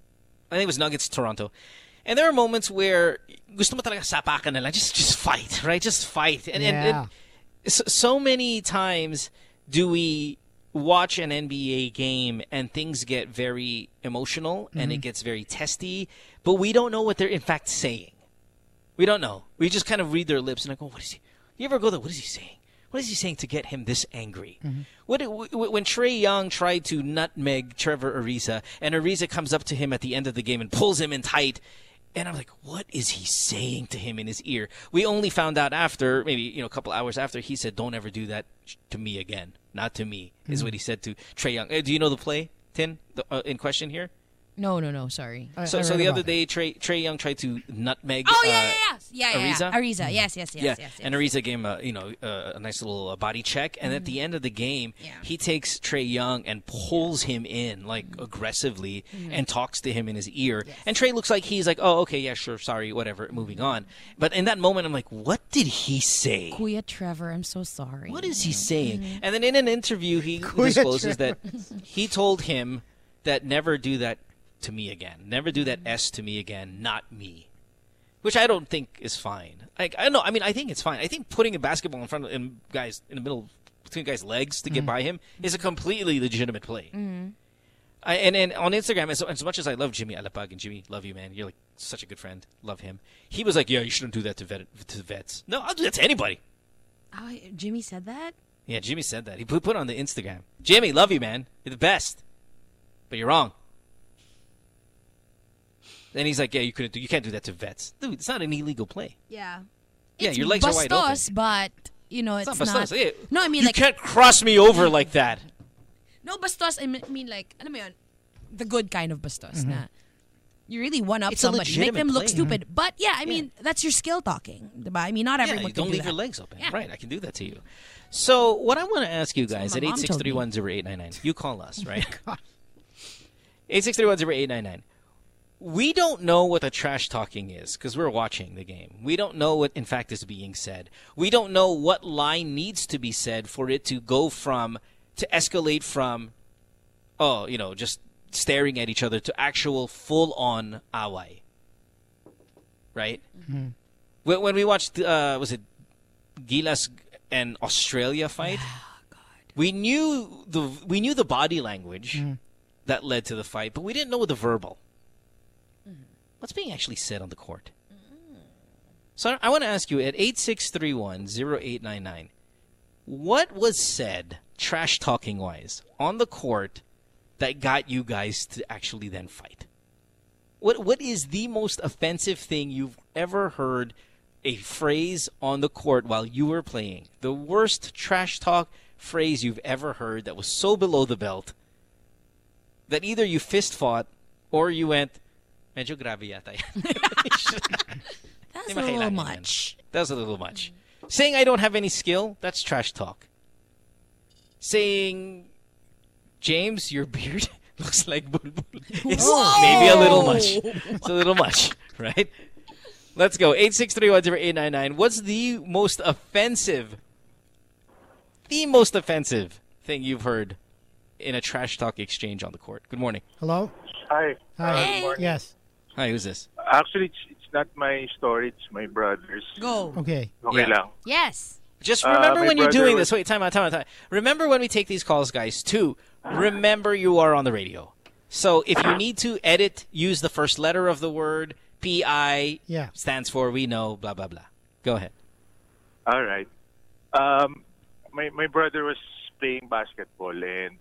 – I think it was Nuggets-Toronto – and there were moments where gusto mo talaga sapakan na lang. Just fight, right? Just fight. So many times do we watch an NBA game and things get very emotional and it gets very testy, but we don't know what they're in fact saying. We don't know. We just kind of read their lips and I go, what is he? You ever go there? What is he saying? What is he saying to get him this angry? Mm-hmm. When Trae Young tried to nutmeg Trevor Ariza and Ariza comes up to him at the end of the game and pulls him in tight. And I'm like, what is he saying to him in his ear? We only found out after, maybe a couple hours after, he said, don't ever do that to me again. Not to me, is what he said to Trae Young. Do you know the play, Tin, in question here? No, sorry. So the other day, Trae Young tried to nutmeg Ariza. Ariza, yes. And Ariza gave him a nice little body check. And at the end of the game, he takes Trae Young and pulls him in, aggressively and talks to him in his ear. Yes. And Trae looks like he's like, oh, okay, yeah, sure, sorry, whatever, moving on. But in that moment, I'm like, what did he say? Kuya Trevor, I'm so sorry. What is he saying? Mm-hmm. And then in an interview, he discloses that he told him that never do that to me again. Never do that S to me again, not me. Which I don't think is fine. I don't know. I mean, I think it's fine. I think putting a basketball in front of him, guys, in the middle, between guys' legs to get by him is a completely legitimate play. Mm-hmm. And on Instagram, as much as I love Jimmy Alapag, and Jimmy, love you, man. You're such a good friend. Love him. He was like, yeah, you shouldn't do that to vets. No, I'll do that to anybody. Oh, Jimmy said that? Yeah, Jimmy said that. He put it on the Instagram. Jimmy, love you, man. You're the best. But you're wrong. And he's like, yeah, you can't do that to vets. Dude, it's not an illegal play. Yeah. Yeah, your legs are wide open. It's bastos, but, it's not. Bastos. Yeah. No, I mean, you can't cross me over like that. No, bastos, I mean, alam mo yun, the good kind of bastos. Mm-hmm. Na you really one-up somebody. You make them look stupid. Mm-hmm. But, yeah, I mean, that's your skill talking. Diba? I mean, not everyone can do that. Don't leave your legs open. Yeah. Right, I can do that to you. So, what I want to ask you guys at 86310899, you call us, right? 86310899. We don't know what the trash talking is because we're watching the game. We don't know what, in fact, is being said. We don't know what line needs to be said for it to go from, to escalate from, just staring at each other to actual full-on away. Right? Mm-hmm. When we watched, was it Gilas and Australia fight? Oh, God. We knew the body language that led to the fight, but we didn't know the verbal. What's being actually said on the court? So I want to ask you at 86310899, what was said trash talking wise on the court that got you guys to actually then fight? What is the most offensive thing you've ever heard a phrase on the court while you were playing? The worst trash talk phrase you've ever heard that was so below the belt that either you fist fought or you went, medyo grabe yata yan. That's a little much. That's a little much. Saying I don't have any skill, that's trash talk. Saying, James, your beard, looks like Bulbul is maybe a little much. It's a little much, right? Let's go. 863-10899. What's the most offensive thing you've heard in a trash talk exchange on the court? Good morning. Hello? Hi. Hi. Good morning. Yes. Hi, who's this? Actually, it's not my story. It's my brother's. Go. Okay. Okay lang. Yes. Just remember when you're doing this. Wait, time out. Remember when we take these calls, guys, to remember you are on the radio. So if you need to edit, use the first letter of the word. PI stands for we know, blah, blah, blah. Go ahead. All right. My brother was playing basketball and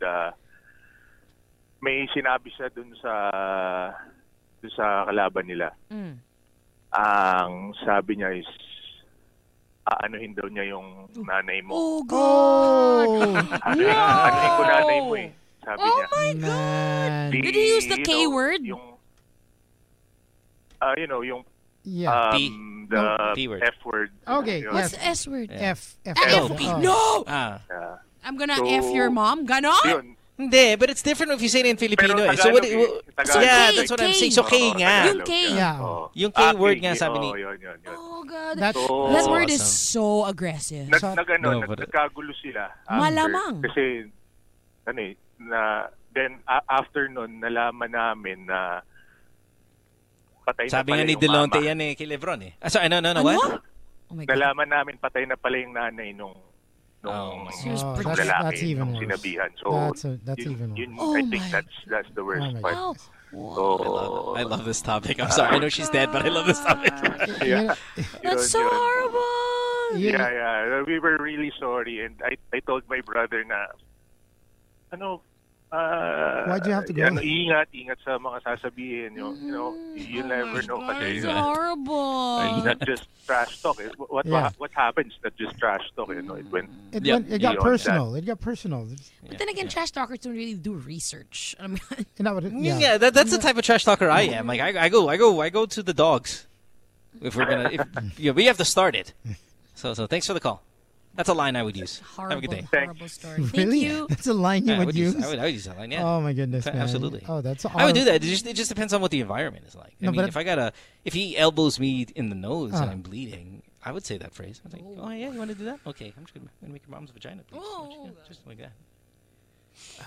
may sinabi siya dun sa kalaban nila. Mm. Ang sabi niya is aanuhin daw niya yung nanay mo. Oh, God! Aanuhin ko nanay mo eh, sabi niya. Oh, my God! Did he use the K word? Yung, the F word. Okay. What's the S word? F. No! I'm gonna F your mom? Ganon? Hindi, but it's different if you say it in Filipino. Pero, Tagalog, yeah, that's what I'm saying. So, K nga. Yung K. Yung K word nga sabi ni. Oh, God. That word is so aggressive. Nagkagulo sila. Malamang. Kasi, then after nun, nalaman namin na sabi nga ni Delonte yan eh, kay Lebron eh. Ah, sorry, no, what? Oh my God. Nalaman namin patay na pala yung nanay nung lalaki nung sinabihan. So, that's even worse. I think that's the worst part. Oh. Wow. I love this topic. I'm sorry, I know she's dead, but I love this topic. Yeah. That's so horrible. Yeah. We were really sorry. And I told my brother na, why'd you have to go? Ingat sa mga sasabihin. You never know. It's horrible. It's not just trash talk. What happens? Not just trash talk. It got personal. It got personal. But then again, trash talkers don't really do research. I mean, that's the type of trash talker I am. Like I go to the dogs. If we're gonna, we have to start it. So thanks for the call. That's a line I would use. Horrible, have a good day. Horrible story. Really? Thank you. That's a line you would use? I would use that line, yeah. Oh, my goodness, man. Absolutely. Oh, that's awesome. I would do that. It just depends on what the environment is like. If he elbows me in the nose and I'm bleeding, I would say that phrase. I'm like, oh, yeah, you want to do that? Okay, I'm just going to make your mom's vagina bleed. Oh. Just like that.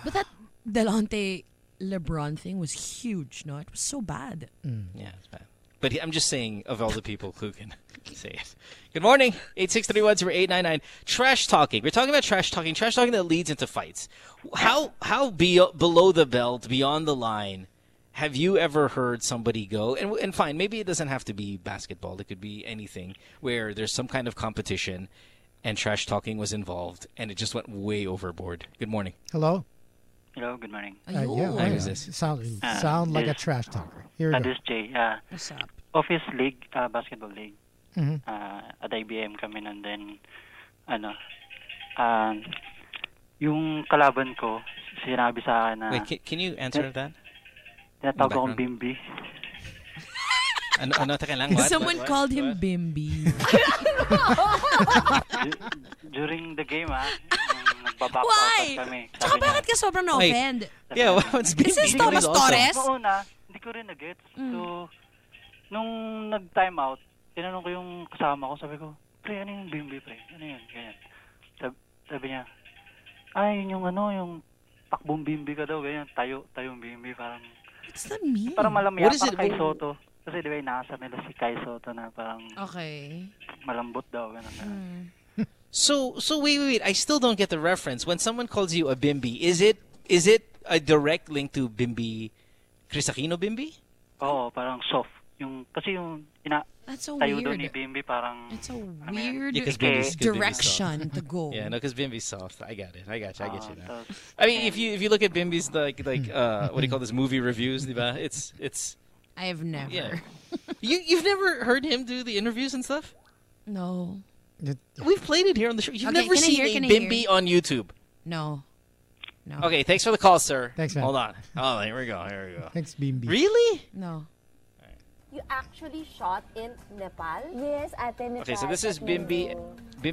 But that Delonte Lebron thing was huge, no? It was so bad. Mm. Yeah, it's bad. But I'm just saying, of all the people who can say it. Good morning, 863-10899. Trash talking. We're talking about trash talking that leads into fights. How below the belt, beyond the line, have you ever heard somebody go? And fine, maybe it doesn't have to be basketball. It could be anything where there's some kind of competition and trash talking was involved and it just went way overboard. Good morning. Hello. Hello, good morning. Who's this? Sound like a trash talker. Here we go. This is Jay. What's up? Office League, basketball league. Mm-hmm. At IBM kami nandun. Yung kalaban ko, sinabi sa akin na... Wait, can you answer that? Tinatawag akong Bimby. Someone called him Bimby. During the game, why? Tsaka bakit ka sobrang na-offend? Yeah, what's Bimby? Is this Thomas Torres? Noong una, hindi ko rin na-gets. So, nung nag-time out, tinanong ko yung kasama ko, sabi ko, pre, ano yung Bimby, pre? Ano yun? Ganyan. Sabi niya, ay, yun yung yung takbong Bimby ka daw, ganyan. Tayong Bimby, parang... What's that mean? Parang malamiyak pa kay Soto. Kasi di ba yung nasa nila si Kai Soto na parang... Okay. Malambot daw, ganyan. So wait. I still don't get the reference. When someone calls you a Bimby, is it a direct link to Bimby, Chris Aquino Bimby? Oh, parang soft. Kasi yung that's so weird. Tayo ni Bimby parang. It's a weird direction to go. Yeah, no, because Bimby's soft. I got it. I got you. I get you now. I mean, if you look at Bimby's like what do you call this, movie reviews, diba? It's. I have never. Yeah. You've never heard him do the interviews and stuff? No. We've played it here on the show. You've never seen a Bimby on YouTube. No. Okay, thanks for the call, sir. Thanks, man. Hold on. Oh, here we go. Thanks, Bimby. Really? No. Right. You actually shot in Nepal? Yes, at Nepal. Okay, so this is Bimby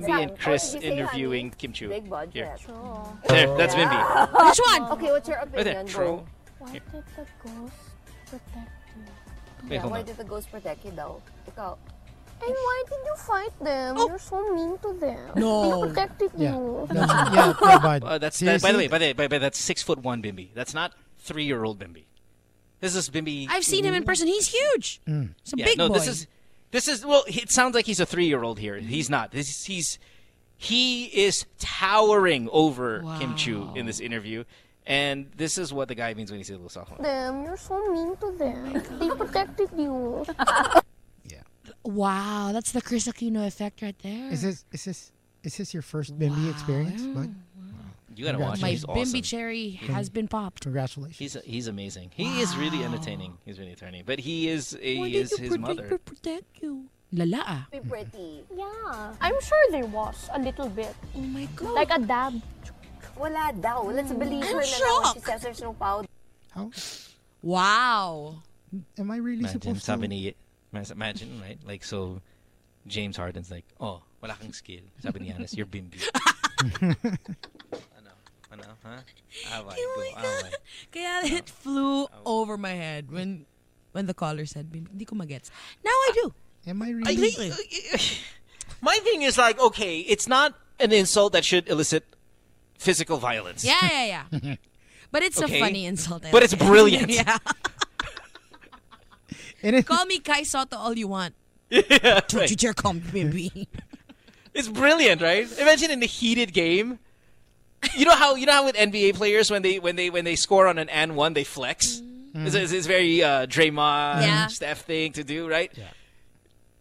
and Chris interviewing Kim Chu. Big budget. Sure. There, that's Bimby. Which one? Okay, what's your opinion? Right there. True. Why did the ghost protect you? Yeah, why did the ghost protect you daw? Ikaw. And why did you fight them? Oh. You're so mean to them. No. They protected you. No, yeah, bad. That's by the way, that's 6'1" Bimby. That's not 3-year-old Bimby. This is Bimby. I've seen him in person. He's huge. Mm. It's a big boy. This is well, it sounds like he's a 3-year-old here. He's not. He is towering over Kim Chiu in this interview. And this is what the guy means when he says little sophomore. Them, you're so mean to them. They protected you. Yeah. Wow, that's the Chris Aquino effect right there. Is this your first Bimby experience, bud? Wow. You gotta watch. My Bimby cherry has been popped. Congratulations. He's amazing. He is really entertaining. He's really entertaining. But he is his mother. Why did you protect you? Lala. Be pretty. Yeah. I'm sure there was a little bit. Oh my god. Like a dab. Wala daw. Let's believe her na she says there's no powder. How? Wow. Am I really supposed to? Imagine, right? Like, so James Harden's like, oh, wala kang skill. Sabi ni Giannis, you're Bimby. Ano? Huh? Away. Away. Kaya it flew over my head when the caller said Bimby. Hindi ko magets. Now I do. Am I really? My thing is like, okay, it's not an insult that should elicit physical violence. Yeah. But it's a funny insult. But it's brilliant. Yeah. Call me Kai Soto all you want. Yeah, don't you dare call me Bimby. It's brilliant, right? Imagine in a heated game. You know how with NBA players when they score on an and one they flex. Mm. It's very Draymond Steph thing to do, right? Yeah.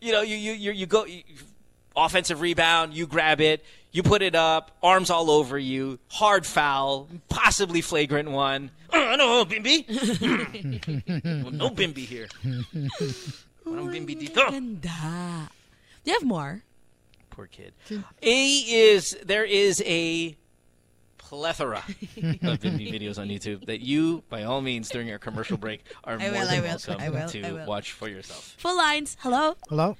You know, you go offensive rebound, you grab it. You put it up, arms all over you, hard foul, possibly flagrant one. Oh, no, Bimby. Well, no Bimby here. Walang Bimby dito. Ganda. Do you have more? Poor kid. There is a plethora of Bimby videos on YouTube that you, by all means, during your commercial break, are more than welcome to watch for yourself. Full lines. Hello. Hello.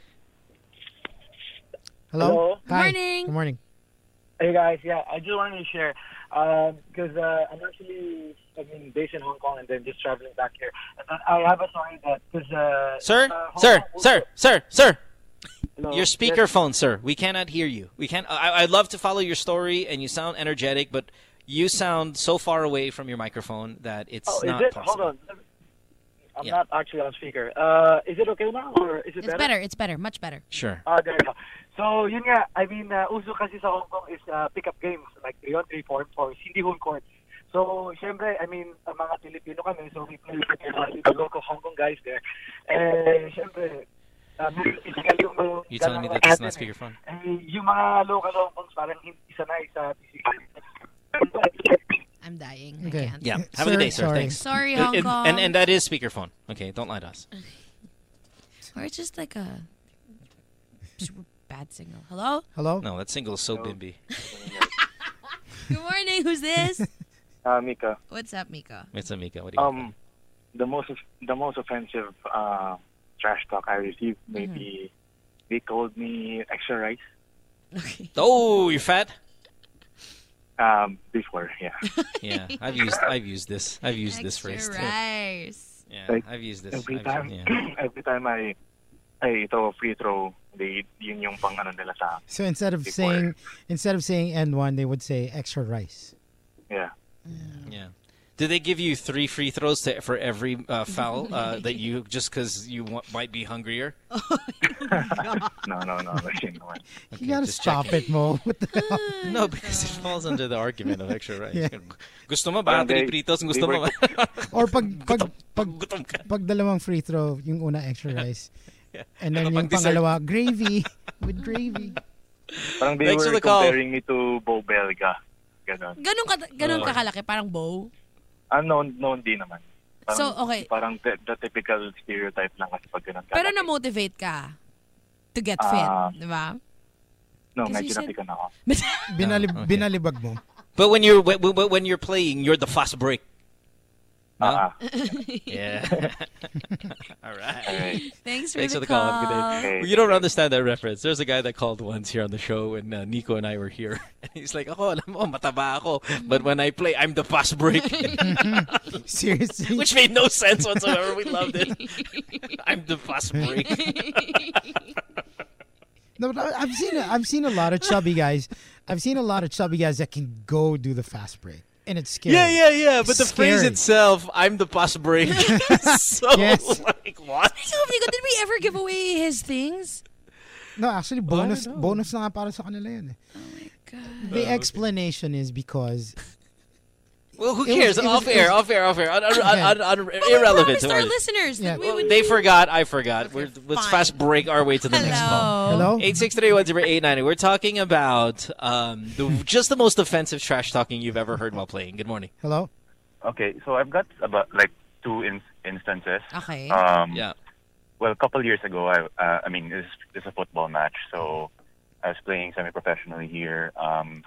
Hi. Good morning. Hey guys, I just wanted to share because I'm actually based in Hong Kong and then just traveling back here. I have a story that because sir. Hello? Your speakerphone, sir. We cannot hear you. We can't. I'd love to follow your story, and you sound energetic, but you sound so far away from your microphone that it's not possible. Hold on, I'm not actually on speaker. Is it okay now, or is it better? It's better. It's better. Much better. Sure. There you go. So, yun nga, I mean, uso kasi sa Hong Kong is pick-up games, like 3-on-3, 4-on-4, hindi whole court. So, syempre, I mean, mga Filipino kami, so we play with the local Hong Kong guys there. And syempre, you telling me that it's not speakerphone? Yung mga local Hong Kongs parang hindi sanay sa PC. I'm dying. Okay. I can't. Yeah, have a good day, sir. Thanks. Sorry, Hong Kong. And that is speakerphone. Okay, don't lie to us. Or it's just like a... bad signal. Hello? No, that signal is so Bimby. Good morning. Who's this? Mika. What's up, Mika? What do you think? The most offensive trash talk I received maybe they called me extra rice. Okay. Oh, you're fat? Before, yeah. Yeah, I've used this phrase too. Yeah, like, every time I throw a free throw. So instead of saying N1, they would say extra rice. Yeah. Do they give you 3 free throws for every foul that you just because you might be hungrier? No. Okay, you gotta stop it, Mo. What the hell? No, because it falls under the argument of extra rice. Yeah. Gusto mo ba 3 free throws? Gusto mo ba? Or pag dalawang free throw, yung una extra rice. Yeah. And then yung pangalawa, gravy with gravy. Parang they were comparing me to Bo Belga. Ganon kakalaki, parang Bo? No, hindi naman. Parang, so, okay. Parang the typical stereotype lang kasi pag ganon kakalaki. Pero na-motivate ka to get fit, di ba? No, medyo napikan ako. Binalibag mo. But when you're playing, you're the fast break. No? Yeah. All right. Thanks for the call. Have a good day. Well, you don't understand that reference. There's a guy that called once here on the show when Nico and I were here. And he's like, "Oh, alam mo, mataba ako. But when I play, I'm the fast break." Seriously? Which made no sense whatsoever. We loved it. I'm the fast break. No, but I've seen a lot of chubby guys. I've seen a lot of chubby guys that can go do the fast break. And it's scary. Yeah. But the phrase itself, "I'm the fast break." So, yes. What? Did we ever give away his things? No, actually, bonus na para sa kanila yun. Oh my God. The explanation is because... Well, who cares? Off air. Irrelevant. Our listeners. Yeah. They forgot. I forgot. Okay, let's fast break our way to the next call. Hello. 863-1089. We're talking about just the most offensive trash talking you've ever heard while playing. Good morning. Hello. Okay, so I've got about two instances. Okay. Yeah. Well, a couple years ago, this is a football match, so I was playing semi-professionally here, and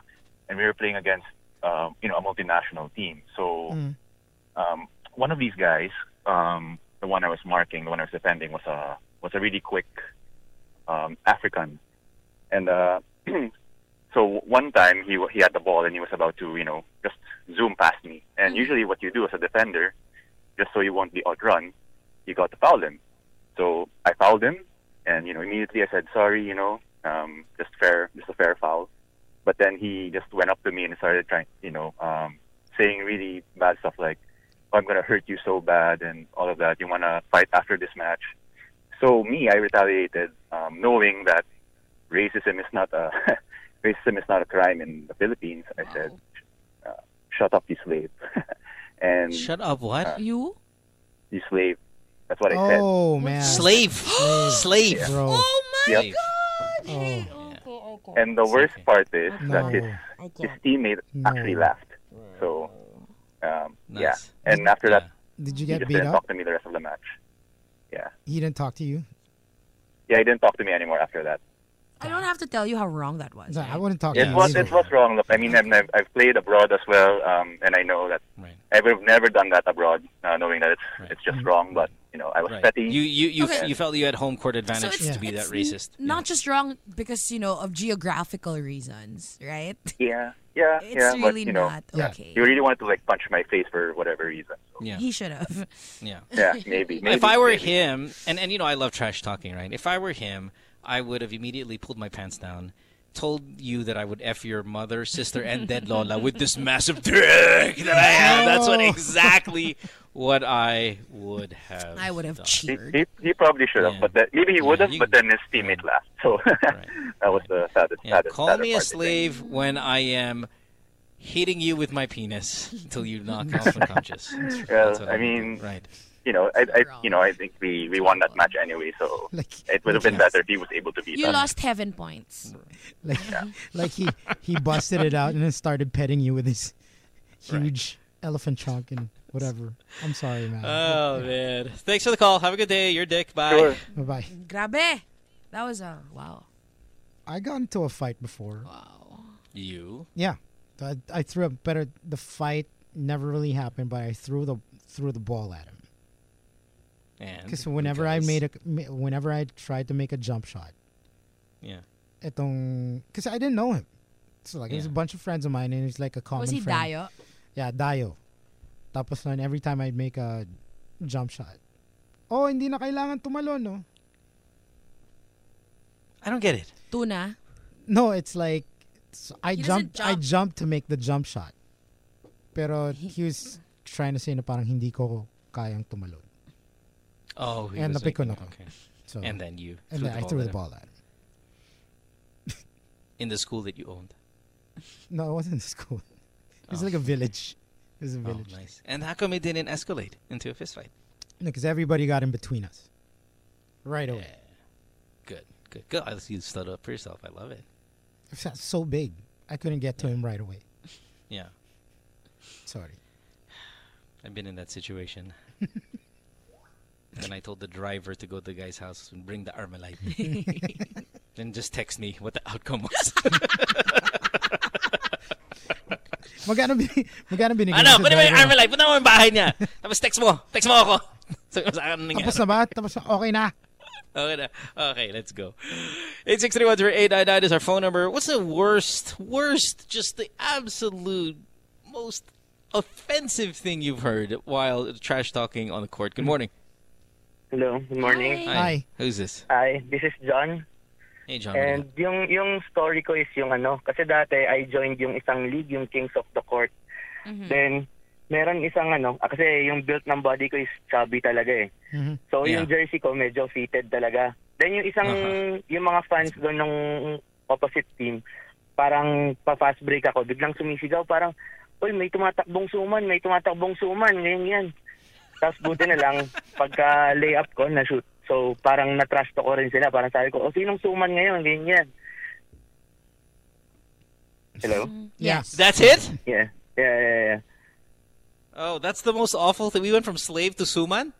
we were playing against. A multinational team. So one of these guys, the one I was marking, the one I was defending, was a really quick African. And so one time he had the ball and he was about to, just zoom past me. And usually what you do as a defender, just so you won't be outrun, you got to foul him. So I fouled him and, immediately I said, sorry, just a fair foul. But then he just went up to me and started trying, saying really bad stuff like, "Oh, I'm gonna hurt you so bad" and all of that. "You wanna fight after this match?" So I retaliated, knowing that racism is not a crime in the Philippines. I said, "Shut up, you slave!" And shut up, what you? You slave. That's what I said. Oh man, slave, slave. Yeah. Oh my God. Oh. And the worst part is that his teammate actually laughed. So, nice. Yeah. And after that, did you get beat up? He didn't talk to me the rest of the match. Yeah. He didn't talk to you? Yeah, he didn't talk to me anymore after that. I don't have to tell you how wrong that was. No, right? I wouldn't talk to you. It was wrong. Look, I mean, I've played abroad as well, and I know that I would have never done that abroad, knowing that it's just wrong, but... I was petty. You felt you had home court advantage to be that racist. Not just wrong because, of geographical reasons, right? Yeah. It's really not okay. You really wanted to, punch my face for whatever reason. So. Yeah. He should have. Yeah. Yeah, maybe. If I were him, and I love trash talking, right? If I were him, I would have immediately pulled my pants down, told you that I would F your mother, sister, and dead Lola with this massive dick that I have. That's what I would have. I would have done. Cheered. He probably should have, but maybe he would have. But then his teammate laughed, so that was the saddest. Yeah, call me a slave when I am hitting you with my penis until you knock off unconscious. Well, I mean, right? I think we won that match anyway, so it would have been better if he was able to beat us. You lost heaven points. He busted it out and then started petting you with his huge elephant trunk and. Whatever. I'm sorry, man. Oh, man. Thanks for the call. Have a good day. You're Dick. Bye. Sure. Bye-bye. Grabe. That was a... Wow. I got into a fight before. Wow. You? Yeah. I threw the fight never really happened, but I threw the ball at him. And? Because whenever I tried to make a jump shot. Yeah. Because I didn't know him. So, he was a bunch of friends of mine, and he's like a common friend. Was he Dayo? Yeah, Dayo. Tapos na every time I'd make a jump shot. Oh, hindi na kailangan tumalon, no? I don't get it. Tuna? No, it's like I jumped to make the jump shot. Pero he was trying to say na parang hindi ko kayang tumalon. Oh, he and was like, okay. So, and then you threw the ball. I threw the ball at him. In the school that you owned? No, it wasn't the school. It was like a village. It was a village. Oh, nice. And how come it didn't escalate into a fistfight? No, because everybody got in between us. Right away. Good. You stood up for yourself. I love it. It was so big. I couldn't get to him right away. Yeah. Sorry. I've been in that situation. Then I told the driver to go to the guy's house and bring the Armalite. Then just text me what the outcome was. Magkano binigay? Ano? Pwede ba yung armor light? Punta mo yung bahay niya. Tapos text mo. Text mo ako. So, tapos na ba? Tapos okay na. Okay na. Okay, let's go. 863-13899 is our phone number. What's the worst, just the absolute most offensive thing you've heard while trash talking on the court? Good morning. Hello. Good morning. Hi. Who's this? Hi. This is John. Hey, John. And yung story ko is yung ano, kasi dati I joined yung isang league, yung Kings of the Court. Mm-hmm. Then, meron isang ano, kasi yung built ng body ko is chubby talaga eh. Mm-hmm. So, yeah. Yung jersey ko medyo fitted talaga. Then, yung isang, yung mga fans doon ng opposite team, parang pa-fast break ako. Biglang sumisigaw, parang, uy, may tumatakbong suman, ngayon yan. Tapos, buti na lang, pagka-layup ko, na-shoot. So, parang na-trust ko rin sila. Parang sabi ko, sinong suman ngayon? Ganyan. Hello? Yes. That's it? Yeah. Oh, that's the most awful thing. We went from slave to suman?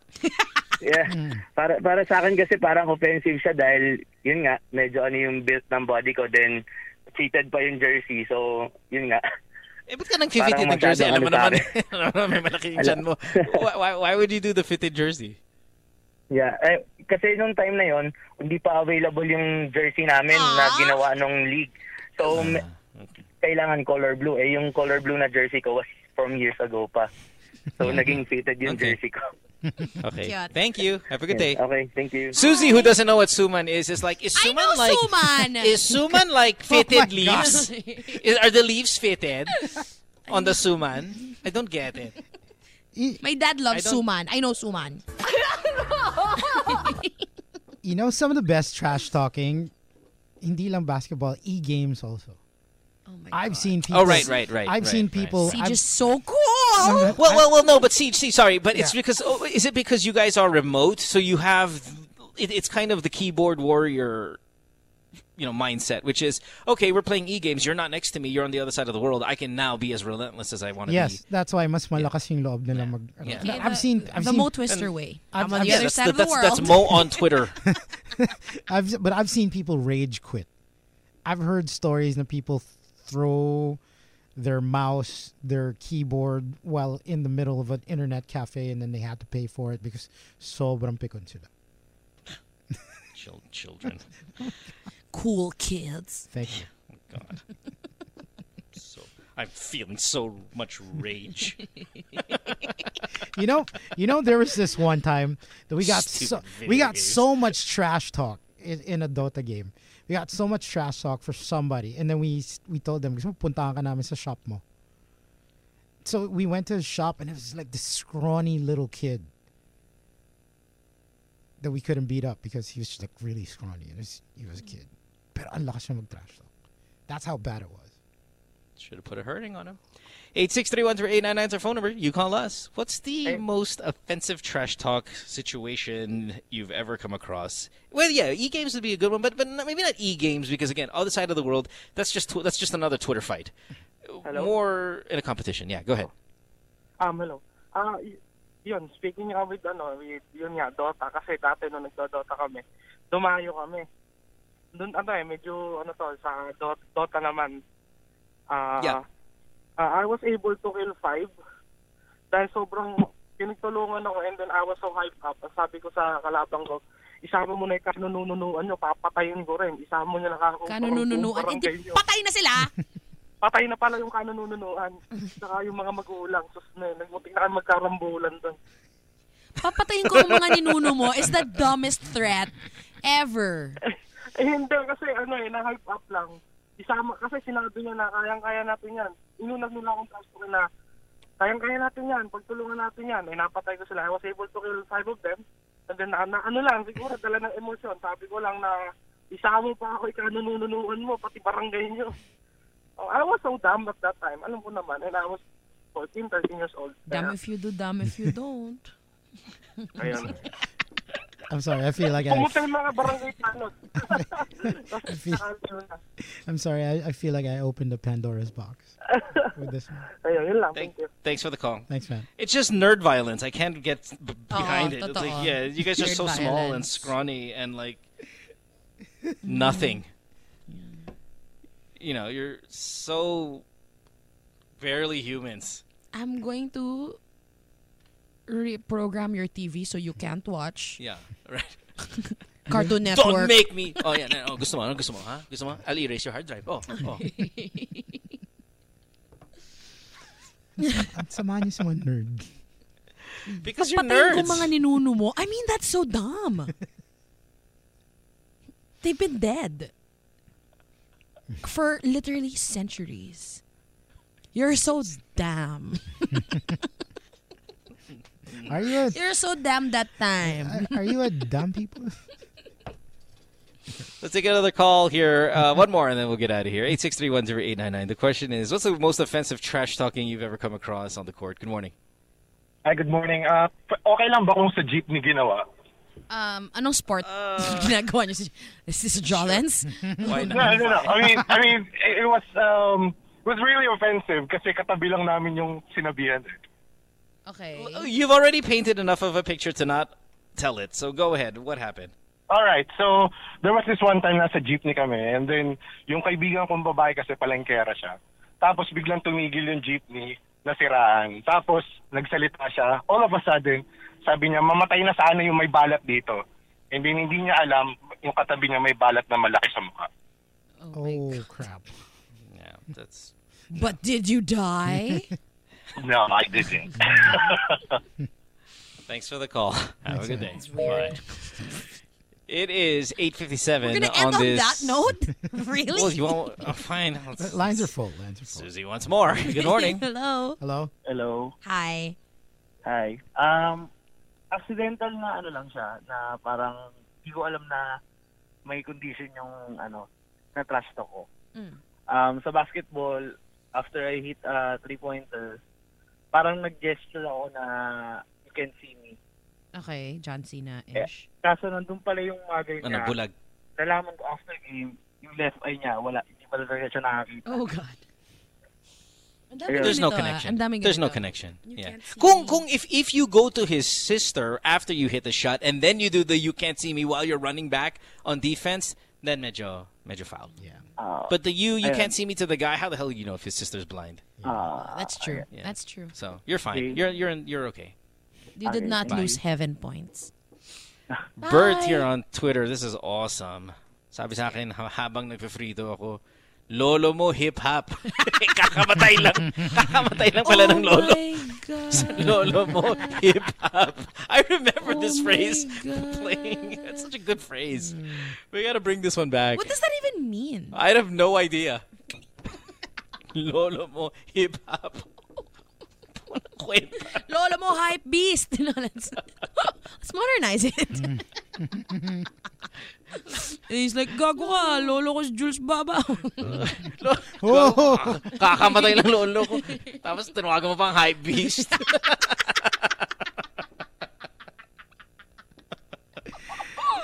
Yeah. Para sa akin kasi parang offensive siya dahil, yun nga, medyo ano yung built ng body ko. Then, cheated pa yung jersey. So, yun nga. Eh, ba't ka nang fitted ng jersey? Alam mo naman, may malaking dyan mo. Why would you do the fitted jersey? Yeah, kasi nung time na yon, hindi pa available yung jersey namin na ginawa nung league. So, kailangan color blue. Eh, yung color blue na jersey ko was from years ago pa. So, naging fitted yung jersey ko. Okay. Thank you. Have a good day. Okay, thank you. Susie, who doesn't know what suman is like, is suman like fitted leaves? Are the leaves fitted on the suman? I don't get it. My dad loves suman. I know suman. You know, some of the best trash talking, hindi lang basketball, e-games also. Oh my God. I've seen people. Oh, right. I've seen people. Siege is so cool. Well, no, but Siege, sorry. But it's because, is it because you guys are remote? So you have, it's kind of the keyboard warrior, you know, mindset, which is, okay, we're playing e-games. You're not next to me. You're on the other side of the world. I can now be as relentless as I want to be. Yes, that's why mas malakas yung loob nila mag... Yeah. Okay, I've seen Mo Twister way. I'm on the other side of the world. That's Mo on Twitter. But I've seen people rage quit. I've heard stories that people throw their mouse, their keyboard, while in the middle of an internet cafe, and then they had to pay for it because sobrang pikon sila. Children. Cool kids. Thank you. Oh, God. So, I'm feeling so much rage. You know, there was this one time that we got so much trash talk in a Dota game. We got so much trash talk for somebody, and then we told them, "Gusto mo puntahan ka namin sa shop mo." So we went to his shop, and it was like this scrawny little kid that we couldn't beat up because he was just like really scrawny, and he was a kid. Pero ang lakas siya mag-trash talk. That's how bad it was. Should have put a hurting on him. 863-13899 is our phone number. You call us. What's the most offensive trash talk situation you've ever come across? Well, yeah, e-games would be a good one, but maybe not e-games because, again, other side of the world, that's just another Twitter fight. Hello? More in a competition. Yeah, go ahead. Hello. Speaking of Dota, kasi dati nung nagdo-Dota kami, dumayo kami. Doon medyo sa Dota naman. I was able to kill 5 dahil sobrang pinagtulungan ako, and then I was so hyped up. Sabi ko sa kalabang ko, isama mo na yung kanununuan nyo, papatayin ko rin. Isama mo nyo lang ako. Kanununuan? Hindi, patay na sila! Patay na pala yung kanununuan. Saka yung mga magulang. So, nagmutik na magkarambulan doon. Papatayin ko yung mga ninuno mo is the dumbest threat ever. Hindi, kasi na-hype up lang. Isama, kasi sinabi niya na kayang-kaya natin yan. Inunag nila akong pastor na kayang-kaya natin yan, pagtulungan natin yan. Napatay ko sila. I was able to kill 5 of them. And then, siguro, dala ng emosyon. Sabi ko lang na isama pa ako, ikanununuan mo, pati barangay nyo. Oh, I was so dumb at that time. Alam ko naman. And I was 14, 13 years old. Dumb if you do, dumb if you don't. Ayun. I'm sorry, I feel like I feel like I opened a Pandora's box with this one. Thanks for the call. Thanks, man. It's just nerd violence. I can't get behind it. It's like, yeah, you guys are so small and scrawny and like nothing. You know, you're so Barely humans. I'm going to reprogram your TV so you can't watch. Yeah, right. Cartoon Network. Don't make me. Oh, yeah. No, gusto mo? Ano gusto mo? Ha? Gusto mo? I'll erase your hard drive. Oh, oh. Samahan niyo si mga nerd. Because you're nerds. Patayin ko mga ninuno mo. I mean, that's so dumb. They've been dead for literally centuries. You're so damn. Are you? You're so damn that time. Are you a dumb people? Let's take another call here. One more, and then we'll get out of here. 863-10899. The question is, what's the most offensive trash talking you've ever come across on the court? Good morning. Hi, good morning. Okay lang ba kung sa jeep ni ginawa? Anong sport ginagawa niyo? Is this Jolens? No. I mean, it was really offensive kasi katabi lang namin yung sinabihan. Okay. You've already painted enough of a picture to not tell it. So go ahead. What happened? All right. So there was this one time nasa jeepney kami, and then yung kaibigan kong babae kasi palengkera siya. Tapos biglang tumigil yung jeepney, nasiraan. Tapos nagsalita siya. All of a sudden, sabi niya, mamatay na sana yung may balat dito. And then hindi niya alam yung katabi niya may balat na malaki sa mukha. Oh crap. Yeah, that's... But did you die? No, I didn't. Thanks for the call. Have a good day. Bye. It is 8:57. We're going to end on that note? Really? Well, you won't. Oh, fine. Lines are full. Susie wants more. Good morning. Hello. Hi. Accidental na ano lang siya, na parang hindi ko alam na may condition yung ano, na trash talk ko. Sa basketball, after I hit a three-pointer, parang nag-gesture ako na you can see me. Okay, John Cena-ish. Kaso nandun pala yung mother niya. Ano, bulag? Nalaman ko after game, yung left eye niya, wala. Hindi pala talaga siya nakakita. Oh, God. There's no connection. There's no connection. Yeah. If you go to his sister after you hit the shot and then you do the you can't see me while you're running back on defense, then medyo foul. Yeah. But the you can't see me to the guy, how the hell do you know if his sister's blind? That's true. Yeah. That's true. So, you're fine. You're okay. You did not lose heaven points. Bert here on Twitter. This is awesome. Sabi sa akin, habang nagpe-frito ako, lolo mo hip-hop. Kakamatay lang pala ng lolo. Lolo mo hip-hop. I remember this phrase playing. That's such a good phrase. We got to bring this one back. What does that even mean? I have no idea. Lolo mo hip-hop. Lolo mo hype beast. No, let's modernize it. And he's like, gago ka, lolo ko's Jules Baba. Kakamatay ng lolo ko. Tapos tinawagan mo pang hype beast.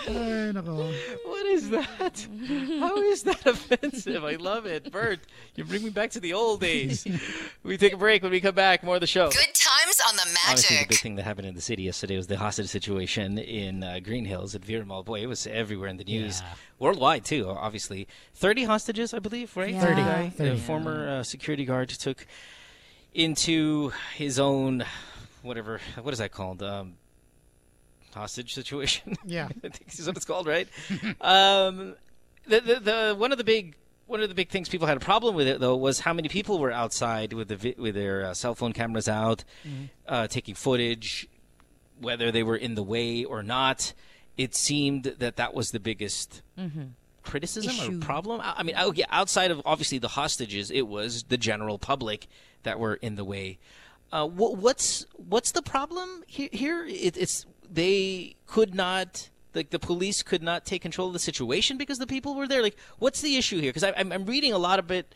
Ay, nako. What is that? How is that offensive? I love it. Bert, you bring me back to the old days. We take a break. When we come back, more of the show. Good times on the Magic. Obviously, the big thing that happened in the city yesterday was the hostage situation in Green Hills at Veer Mall. Boy, it was everywhere in the news. Yeah. Worldwide, too, obviously. 30 hostages, I believe, right? Yeah. 30. The former security guard took into his own, whatever, what is that called? Hostage situation. Yeah, I think that's what it's called, right? One of the big things people had a problem with it though was how many people were outside with their cell phone cameras out, taking footage, whether they were in the way or not. It seemed that was the biggest criticism issue or problem. I mean, outside of obviously the hostages, it was the general public that were in the way. What's the problem here? It's they could not, like the police could not take control of the situation because the people were there. Like, what's the issue here? Because I'm reading a lot of it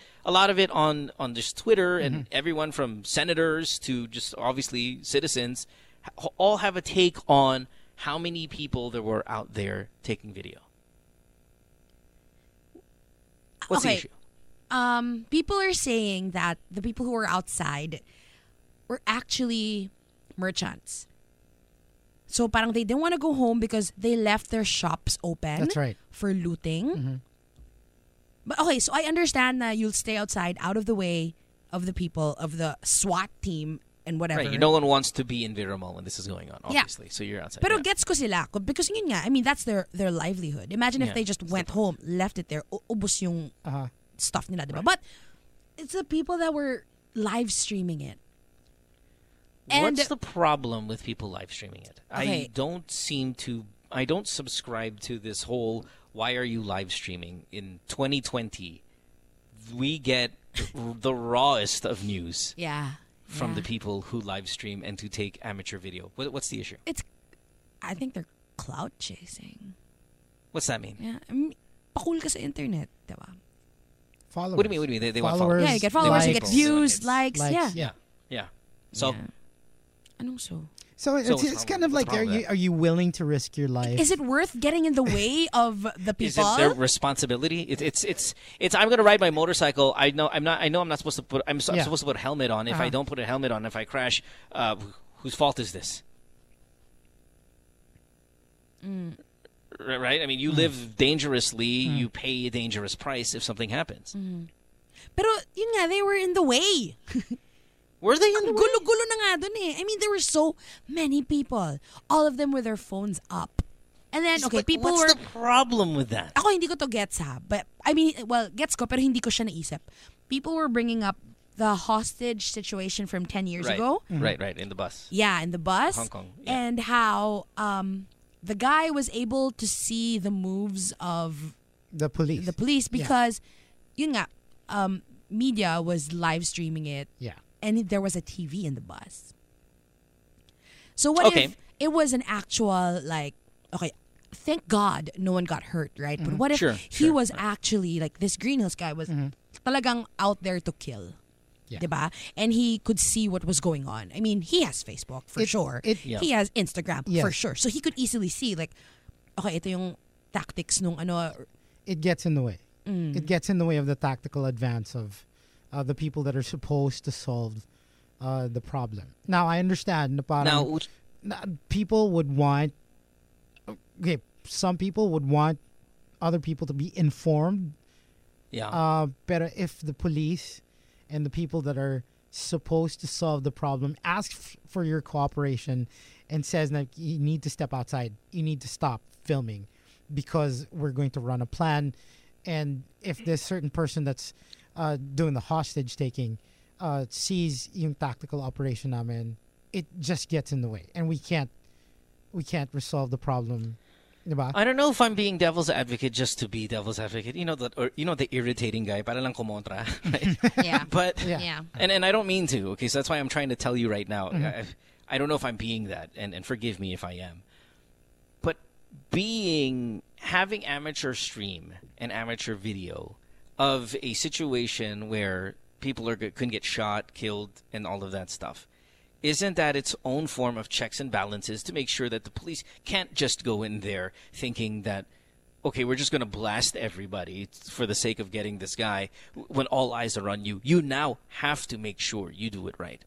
on just Twitter, and everyone from senators to just obviously citizens, all have a take on how many people there were out there taking video. What's the issue? People are saying that the people who were outside were actually merchants. So parang they didn't want to go home because they left their shops open. That's right. For looting. But okay, so I understand that you'll stay outside, out of the way, of the people, of the SWAT team, and whatever. Right, no one wants to be in Veer Mall when this is going on, obviously. Yeah. So you're outside. Pero gets ko sila. Because yun nga, I mean, that's their livelihood. Imagine if they just went home, left it there, ubos yung stuff nila, diba? But it's the people that were live streaming it. And what's the problem with people live streaming it? Okay. I don't subscribe to this whole, why are you live streaming? In 2020, we get the rawest of news. Yeah. From the people who live stream and to take amateur video. What's the issue? I think they're clout chasing. What's that mean? Yeah, I mean, pakul ka sa internet, diba? Followers. What do you mean? They want followers. Yeah, you get followers, you get views, likes. Yeah. So. Yeah. So it's kind of like, are you willing to risk your life? Is it worth getting in the way of the people? Is it their responsibility? It's I'm gonna ride my motorcycle. I'm supposed to put a helmet on. If I don't put a helmet on, if I crash, whose fault is this? Right? I mean, you live dangerously. You pay a dangerous price if something happens. Pero yun nga, they were in the way. Were they in the way? Gulo-gulo na nga dun eh. I mean, there were so many people. All of them with their phones up. And then, what's the problem with that? Ako hindi ko to gets ha. But, I mean, well, gets ko pero hindi ko siya naisip. People were bringing up the hostage situation from 10 years ago. Mm-hmm. Right, in the bus. Yeah, in the bus. Hong Kong. Yeah. And how the guy was able to see the moves of... The police because, yun nga, media was live streaming it. Yeah. And there was a TV in the bus. So what if it was an actual, thank God no one got hurt, right? Mm-hmm. But what if he was actually, this Green Hills guy was talagang out there to kill, diba? And he could see what was going on. I mean, he has Facebook, for sure. He has Instagram, for sure. So he could easily see, ito yung tactics nung ano. It gets in the way. It gets in the way of the tactical advance of... the people that are supposed to solve the problem. Now, I understand. People would want... Okay, some people would want other people to be informed. Yeah. But if the police and the people that are supposed to solve the problem ask for your cooperation and says, you need to step outside. You need to stop filming because we're going to run a plan. And if this certain person that's... doing the hostage taking sees yung tactical operation namin, it just gets in the way and we can't resolve the problem, diba? I don't know if I'm being devil's advocate just to be devil's advocate, the irritating guy para lang kumontra, right? And I don't mean to, so that's why I'm trying to tell you right now. I don't know if I'm being that, and forgive me if I am, but having amateur stream and amateur video of a situation where people couldn't get shot, killed, and all of that stuff. Isn't that its own form of checks and balances to make sure that the police can't just go in there thinking that, we're just going to blast everybody for the sake of getting this guy when all eyes are on you? You now have to make sure you do it right.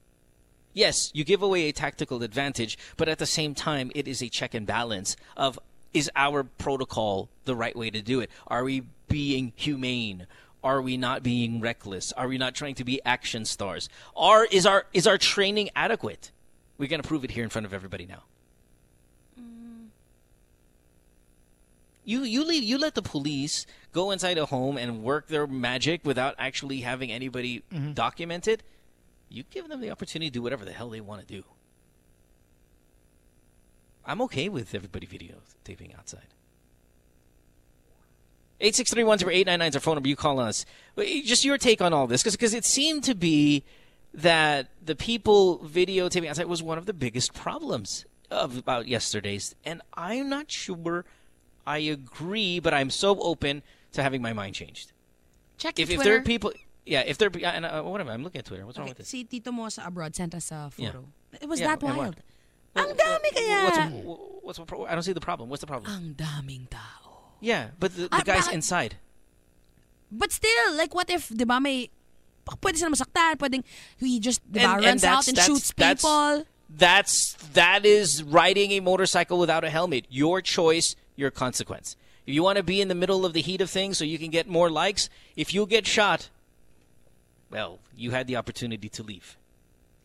Yes, you give away a tactical advantage, but at the same time, it is a check and balance of, is our protocol the right way to do it? Are we being humane? Are we not being reckless? Are we not trying to be action stars? Is our training adequate? We're going to prove it here in front of everybody now. You let the police go inside a home and work their magic without actually having anybody document it. You give them the opportunity to do whatever the hell they want to do. I'm okay with everybody videotaping outside. 863-10899 is our phone number. You call us. Just your take on all this, because it seemed to be that the people videotaping outside was one of the biggest problems about yesterday's. And I'm not sure I agree, but I'm so open to having my mind changed. Check if Twitter. If there are people, whatever. I'm looking at Twitter. What's wrong with this? Si Tito Mo sa abroad sent us a photo. Yeah. It was that wild. Ang dami kaya. I don't see the problem. What's the problem? Ang daming tao. Yeah, but the guy's inside. But still, what if, diba, may pwede sila masaktan, pwedeng he just runs out and shoots people. That is riding a motorcycle without a helmet. Your choice, your consequence. If you want to be in the middle of the heat of things so you can get more likes, if you get shot, well, you had the opportunity to leave.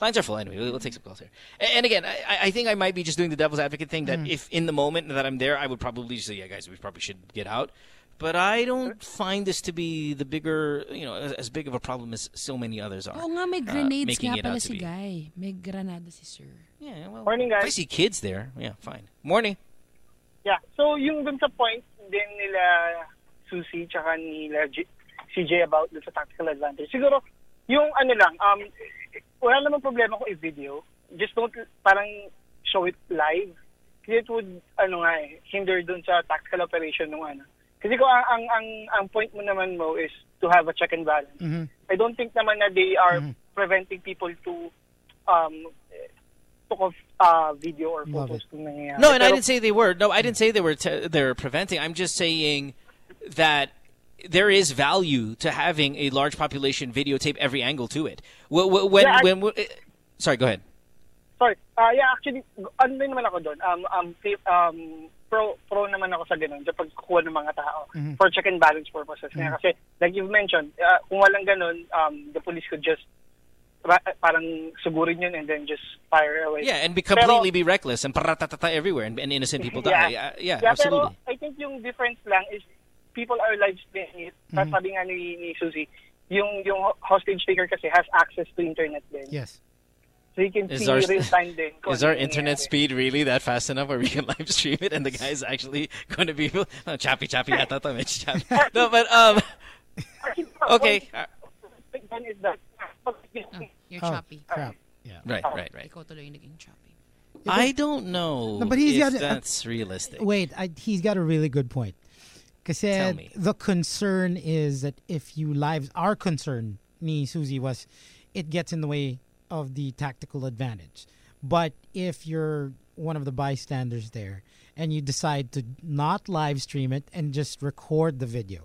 Lines are full anyway. We'll take some calls here. And again, I think I might be just doing the devil's advocate thing that if in the moment that I'm there, I would probably say, yeah, guys, we probably should get out. But I don't find this to be the bigger, you know, as big of a problem as so many others are. Oh, nga may grenades nga pala si Guy. May granada si Sir. Yeah, well, morning, guys. If I see kids there, yeah, fine. Morning. Yeah, so yung dun sa point din nila Susie tsaka nila CJ about dun sa tactical advantage. Siguro, yung ano lang, wala namang problema kung i-video. Just don't parang show it live. Kasi it would, ano nga eh, hinder dun sa tactical operation nung ano. Kasi ko ang point mo naman Mo is to have a check and balance. Mm-hmm. I don't think naman na they are preventing people to video or photos kung nangyayari. No, and I didn't say they were. No, I didn't say they were they're preventing. I'm just saying that there is value to having a large population videotape every angle to it. Sorry, go ahead. Sorry. Yeah, actually, ano naman ako doon. Pro naman ako sa ganun, sa pagkukuha ng mga tao for check and balance purposes. Mm-hmm. Kasi, like you've mentioned, kung walang ganun, the police could just parang sugurin yun and then just fire away. Yeah, and completely be reckless and paratatata everywhere and innocent people die. Yeah, absolutely. Pero I think yung difference lang is people are live streaming. Sabi nga ni Susie, yung hostage taker kasi has access to internet din. Yes. So you can see real time then. Is our internet speed really that fast enough where we can live stream it and the guy's actually going to be choppy? I thought that meant choppy. No, but okay. You're choppy. Crap. Yeah. Right. I don't know. No, but that's realistic. Wait, he's got a really good point. Because the concern is that if you live, our concern, me, Susie, was it gets in the way of the tactical advantage. But if you're one of the bystanders there and you decide to not live stream it and just record the video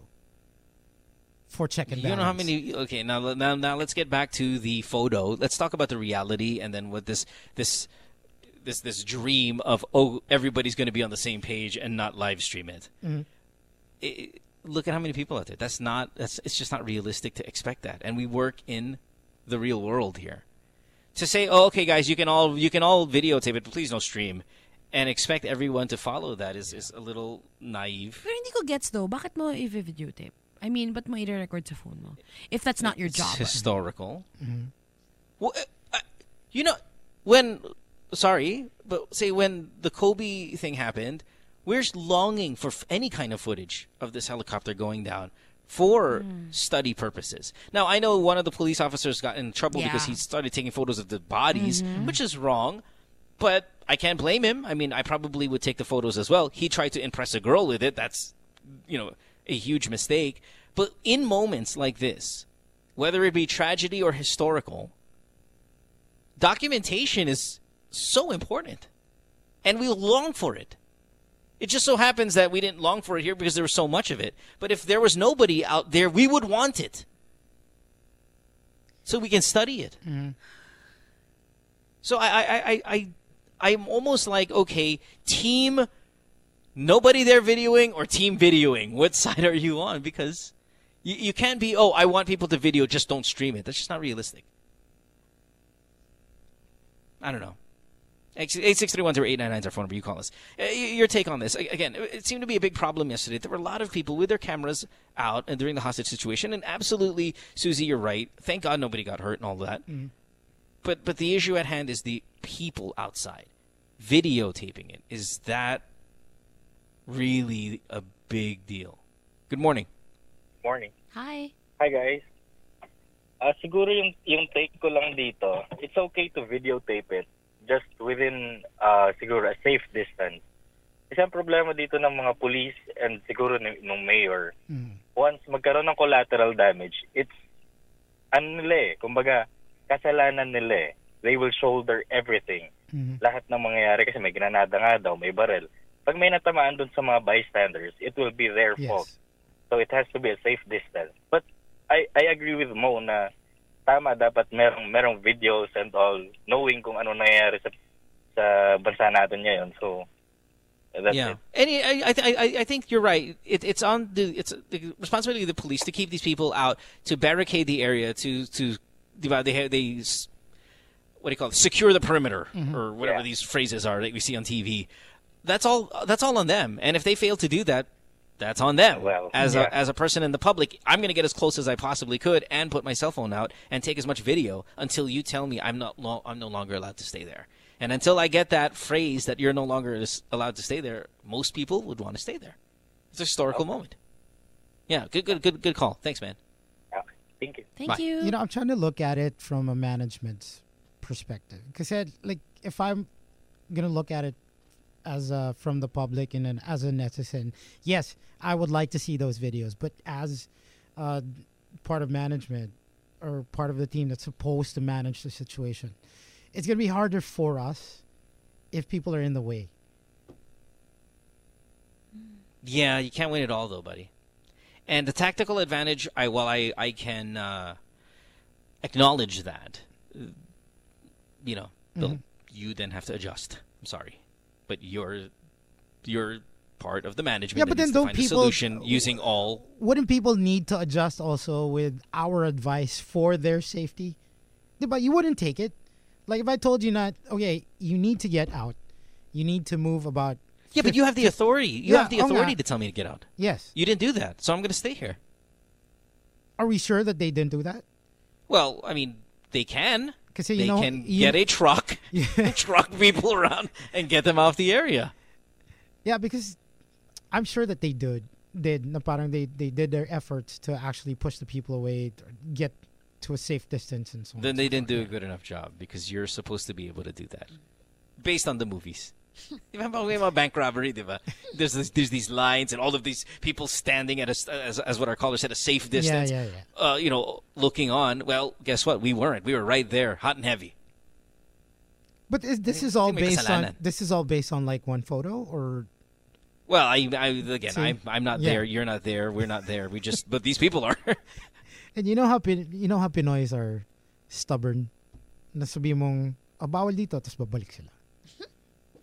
for check and balance. You know how many... Okay, now let's get back to the photo. Let's talk about the reality and then what this dream of, oh, everybody's going to be on the same page and not live stream it. Mm-hmm. Look at how many people out there. It's just not realistic to expect that. And we work in the real world here. To say, oh, okay, guys, you can all videotape it, but please no stream, and expect everyone to follow that is a little naive. Pero hindi ko gets though. Bakit mo i-videotape? I mean, but mo i-record sa phone mo if that's not your job. It's historical. Mm-hmm. Well, when the Kobe thing happened, we're longing for any kind of footage of this helicopter going down. For study purposes. Now, I know one of the police officers got in trouble because he started taking photos of the bodies, which is wrong, but I can't blame him. I mean, I probably would take the photos as well. He tried to impress a girl with it. That's, a huge mistake. But in moments like this, whether it be tragedy or historical, documentation is so important, and we long for it. It just so happens that we didn't long for it here because there was so much of it. But if there was nobody out there, we would want it. So we can study it. Mm-hmm. So I'm almost like, okay, team nobody there videoing or team videoing. What side are you on? Because you can't be, oh, I want people to video, just don't stream it. That's just not realistic. I don't know. 863-10899 is our phone number. You call us. Your take on this. Again, it seemed to be a big problem yesterday. There were a lot of people with their cameras out and during the hostage situation. And absolutely, Susie, you're right. Thank God nobody got hurt and all that. Mm-hmm. But the issue at hand is the people outside. Videotaping it. Is that really a big deal? Good morning. Morning. Hi. Hi, guys. Siguro yung take ko lang dito, it's okay to videotape it. Just within siguro a safe distance. Isang problema dito ng mga police and siguro ng mayor. Mm. Once magkaroon ng collateral damage, it's ano nila eh, kumbaga kasalanan nila eh. They will shoulder everything. Mm-hmm. Lahat ng mangyayari kasi may granada nga daw, may barrel. Pag may natamaan dun sa mga bystanders, it will be their fault. So it has to be a safe distance. But I agree with Mo na tama, dapat merong videos and all, knowing kung ano nangyayari sa bansa natin ngayon. So, And that's it. And I think you're right. It's on the responsibility of the police to keep these people out, to barricade the area, to they what do you call it? Secure the perimeter, or whatever these phrases are that we see on TV. That's all on them. And if they fail to do that, that's on them. Well, as a person in the public, I'm going to get as close as I possibly could and put my cell phone out and take as much video until you tell me I'm no longer allowed to stay there. And until I get that phrase that you're no longer allowed to stay there, most people would want to stay there. It's a historical moment. Yeah, good call. Thanks, man. Okay. Thank you. Bye. You know, I'm trying to look at it from a management perspective. Because, like, if I'm going to look at it as from the public and as a netizen, yes, I would like to see those videos. But as part of management or part of the team that's supposed to manage the situation, it's going to be harder for us if people are in the way. Yeah, you can't win it all, though, buddy. And the tactical advantage, I can acknowledge that, you know, you then have to adjust. I'm sorry. But you're part of the management. Yeah, but then don't people solution using all? Wouldn't people need to adjust also with our advice for their safety? But you wouldn't take it. Like if I told you you need to get out, you need to move about. Yeah, but you have the authority. You have the authority to tell me to get out. Yes, you didn't do that, so I'm going to stay here. Are we sure that they didn't do that? Well, I mean, they can. They can get a truck, truck people around, and get them off the area. Yeah, because I'm sure that they did. They did their efforts to actually push the people away, get to a safe distance, and so on. Then they didn't do a good enough job because you're supposed to be able to do that, based on the movies. Remember bank robbery, diba? There's these lines and all of these people standing at as what our caller said, a safe distance. Yeah. You know, looking on. Well, guess what? We weren't. We were right there, hot and heavy. But this is all based on like one photo, or? Well, I'm not there. You're not there. We're not there. We just but these people are. And you know how Pinoys are stubborn. Nasabi mong abawal dito, tapos babalik sila.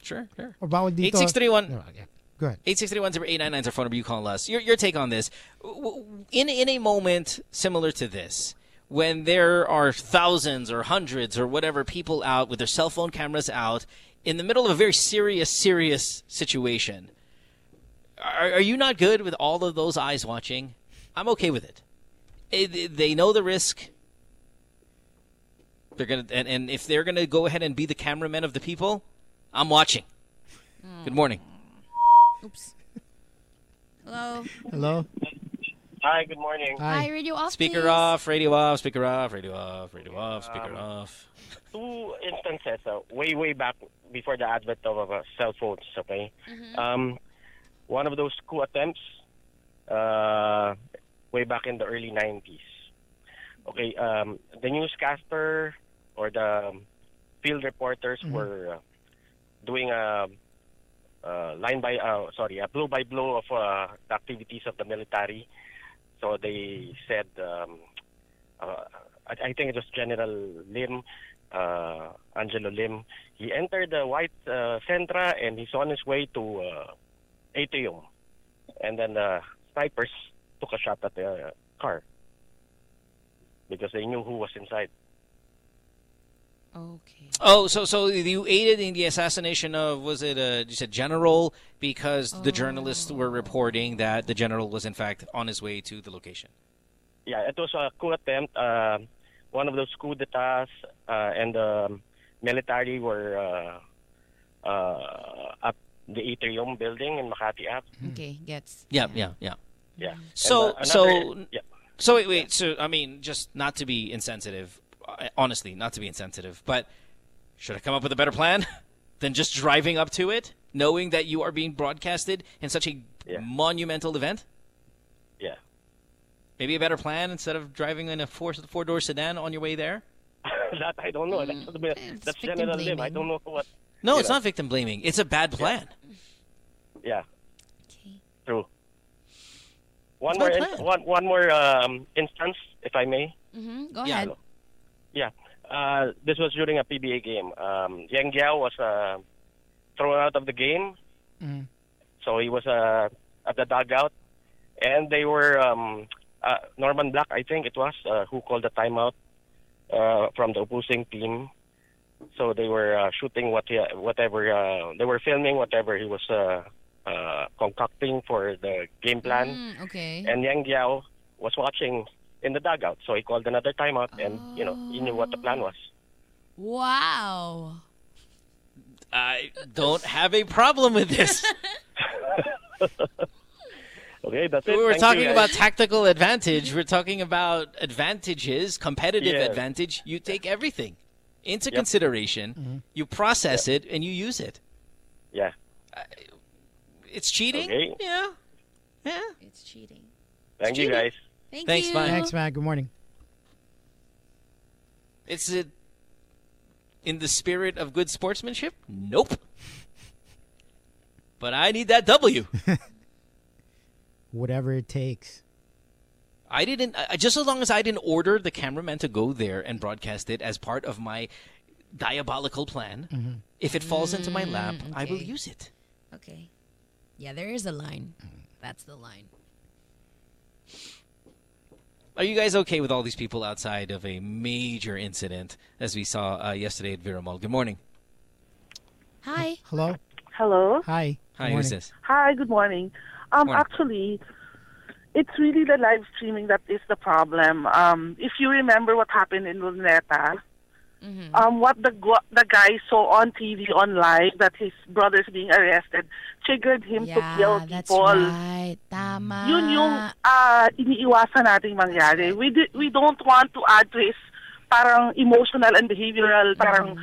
Sure. 8631. No, yeah. Go ahead. 8631-899 is our phone number. You call us. Your take on this. In a moment similar to this, when there are thousands or hundreds or whatever people out with their cell phone cameras out in the middle of a very serious situation, are you not good with all of those eyes watching? I'm okay with it. They know the risk. They're gonna and if they're gonna go ahead and be the cameramen of the people. I'm watching. Good morning. Oops. Hello. Hi, good morning. Hi, radio off, speaker please. Off, radio off, speaker off, radio off, radio off, speaker off. Two instances, way back before the advent of cell phones, okay? Mm-hmm. One of those coup attempts way back in the early 90s. Okay, the newscaster or the field reporters were... doing a blow-by-blow of the activities of the military. So they said, I think it was General Lim, Angelo Lim. He entered the White Centra and he's on his way to Ateneo. And then the snipers took a shot at the car because they knew who was inside. Okay. Oh, so you aided in the assassination of, was it a general, because the journalists were reporting that the general was in fact on his way to the location. Yeah, it was a coup attempt. One of those coup d'etats, and the military were up the Atrium building in Makati Ave. Okay, gets. Yeah. So wait. So I mean, just not to be insensitive. Honestly, not to be insensitive, but should I come up with a better plan than just driving up to it, knowing that you are being broadcasted in such a monumental event? Yeah. Maybe a better plan instead of driving in a four-door sedan on your way there? That I don't know. That's General Lim. I don't know what... No, it's not victim blaming. It's a bad plan. Yeah. Okay. True. One more instance, if I may. Mm-hmm. Go ahead. Yeah, this was during a PBA game. Yang Giao was thrown out of the game So he was at the dugout, and they were Norman Black, I think it was, who called the timeout from the opposing team. So they were shooting they were filming whatever he was concocting for the game plan. Okay. And Yang Giao was watching in the dugout, so he called another timeout, and he knew what the plan was. Wow. I don't have a problem with this. Okay, that's it. We were talking about tactical advantage. We're talking about advantages, competitive advantage. You take everything into consideration. Mm-hmm. You process it, and you use it. Yeah. It's cheating. Okay. Yeah. Yeah. It's cheating. Thank you, guys. Thanks, Mike. Thanks, Mike. Good morning. Is it in the spirit of good sportsmanship? Nope. But I need that W. Whatever it takes. I didn't. Just as long as I didn't order the cameraman to go there and broadcast it as part of my diabolical plan, mm-hmm. if it falls into my lap, okay. I will use it. Okay. Yeah, there is a line. That's the line. Are you guys okay with all these people outside of a major incident, as we saw yesterday at Veer Mall? Good morning. Hi. Hello. Hello. Hi. Hi, who's this? Hi, good morning. Morning. Actually, it's really the live streaming that is the problem. If you remember what happened in Luneta, mm-hmm. What the guy saw on TV on live, that his brother's being arrested, triggered him to kill people. That's right. Tama. Yun yung iniiwasan natin mangyari. We don't want to add to his parang emotional and behavioral parang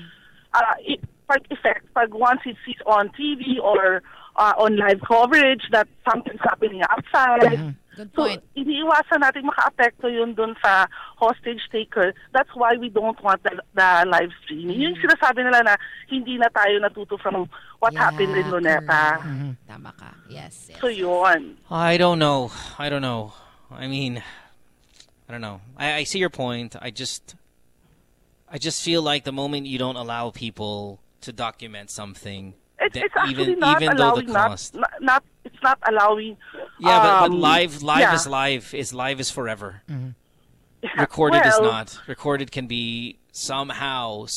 effect pag once it sees on TV or on live coverage that something's happening outside. Mm-hmm. Good point. So, iniiwasan natin maka-apekto yun dun sa hostage taker. That's why we don't want the live streaming. Mm-hmm. Yung sinasabi nila na hindi na tayo natuto from what happened in Luneta. Mm-hmm. Tama ka. Yes, yes. So yun. I don't know. I mean, I don't know. I see your point. I just feel like the moment you don't allow people to document something, it's actually it's not allowing. Yeah, but live is live. Live is forever. Mm-hmm. Recorded is not. Recorded can be somehow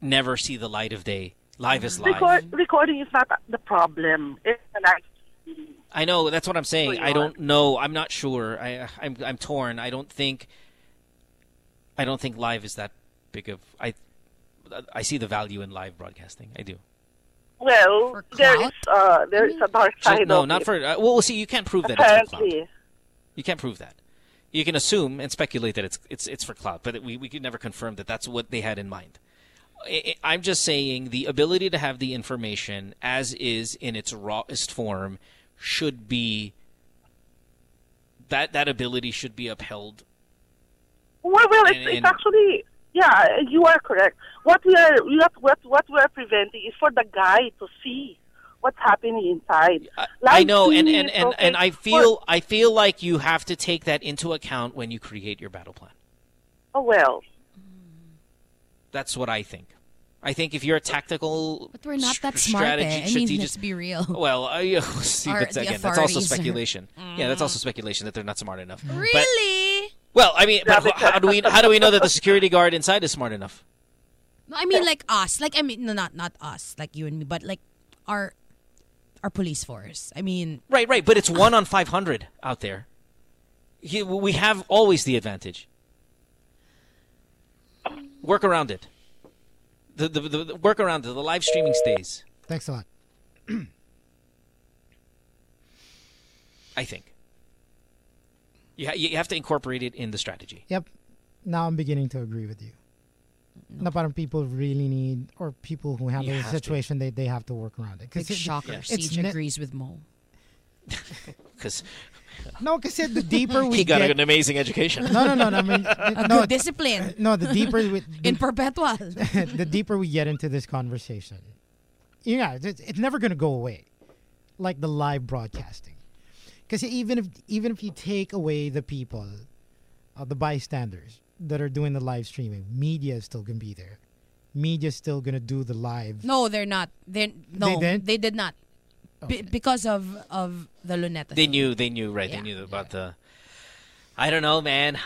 never see the light of day. Live is live. Recording is not the problem. It's like, I know, that's what I'm saying. I don't know. I'm not sure. I'm torn. I don't think live is that big of. I see the value in live broadcasting. I do. Well, there is a dark side. No, not for. Well, we'll see. You can't prove that it's for clout. You can't prove that. You can assume and speculate that it's for clout, but we could never confirm that that's what they had in mind. I'm just saying the ability to have the information as is in its rawest form should be. That ability should be upheld. Well, it's actually. Yeah, you are correct. What we are preventing is for the guy to see what's happening inside. I know, and I feel like you have to take that into account when you create your battle plan. Oh well, that's what I think. I think if you're a tactical, but we're not that smart. I mean, let's be real. Well, that's also speculation. Yeah, that's also speculation that they're not smart enough. Really? Well, I mean, but how do we know that the security guard inside is smart enough? No, I mean, like us, like not us, like you and me, but like our police force. I mean, right, but it's 1 on 500 out there. We have always the advantage. Work around it. The work around it. The live streaming stays. Thanks a lot. I think. You have to incorporate it in the strategy. Yep. Now I'm beginning to agree with you. No. Parang people really need, or people who handle the situation, they have to work around it. Big shocker. Yeah. Siege agrees with Mo. Because no, because the deeper we get... He got an amazing education. No. I mean, good discipline. No, the deeper... in perpetual. The deeper we get into this conversation. Yeah, it's never going to go away. Like the live broadcasting. Because even if you take away the people, the bystanders that are doing the live streaming, media is still gonna be there. Media is still gonna do the live. No, they're not. They did not. Okay. Because of the Luneta. They knew, right? Yeah. They knew about the. I don't know, man.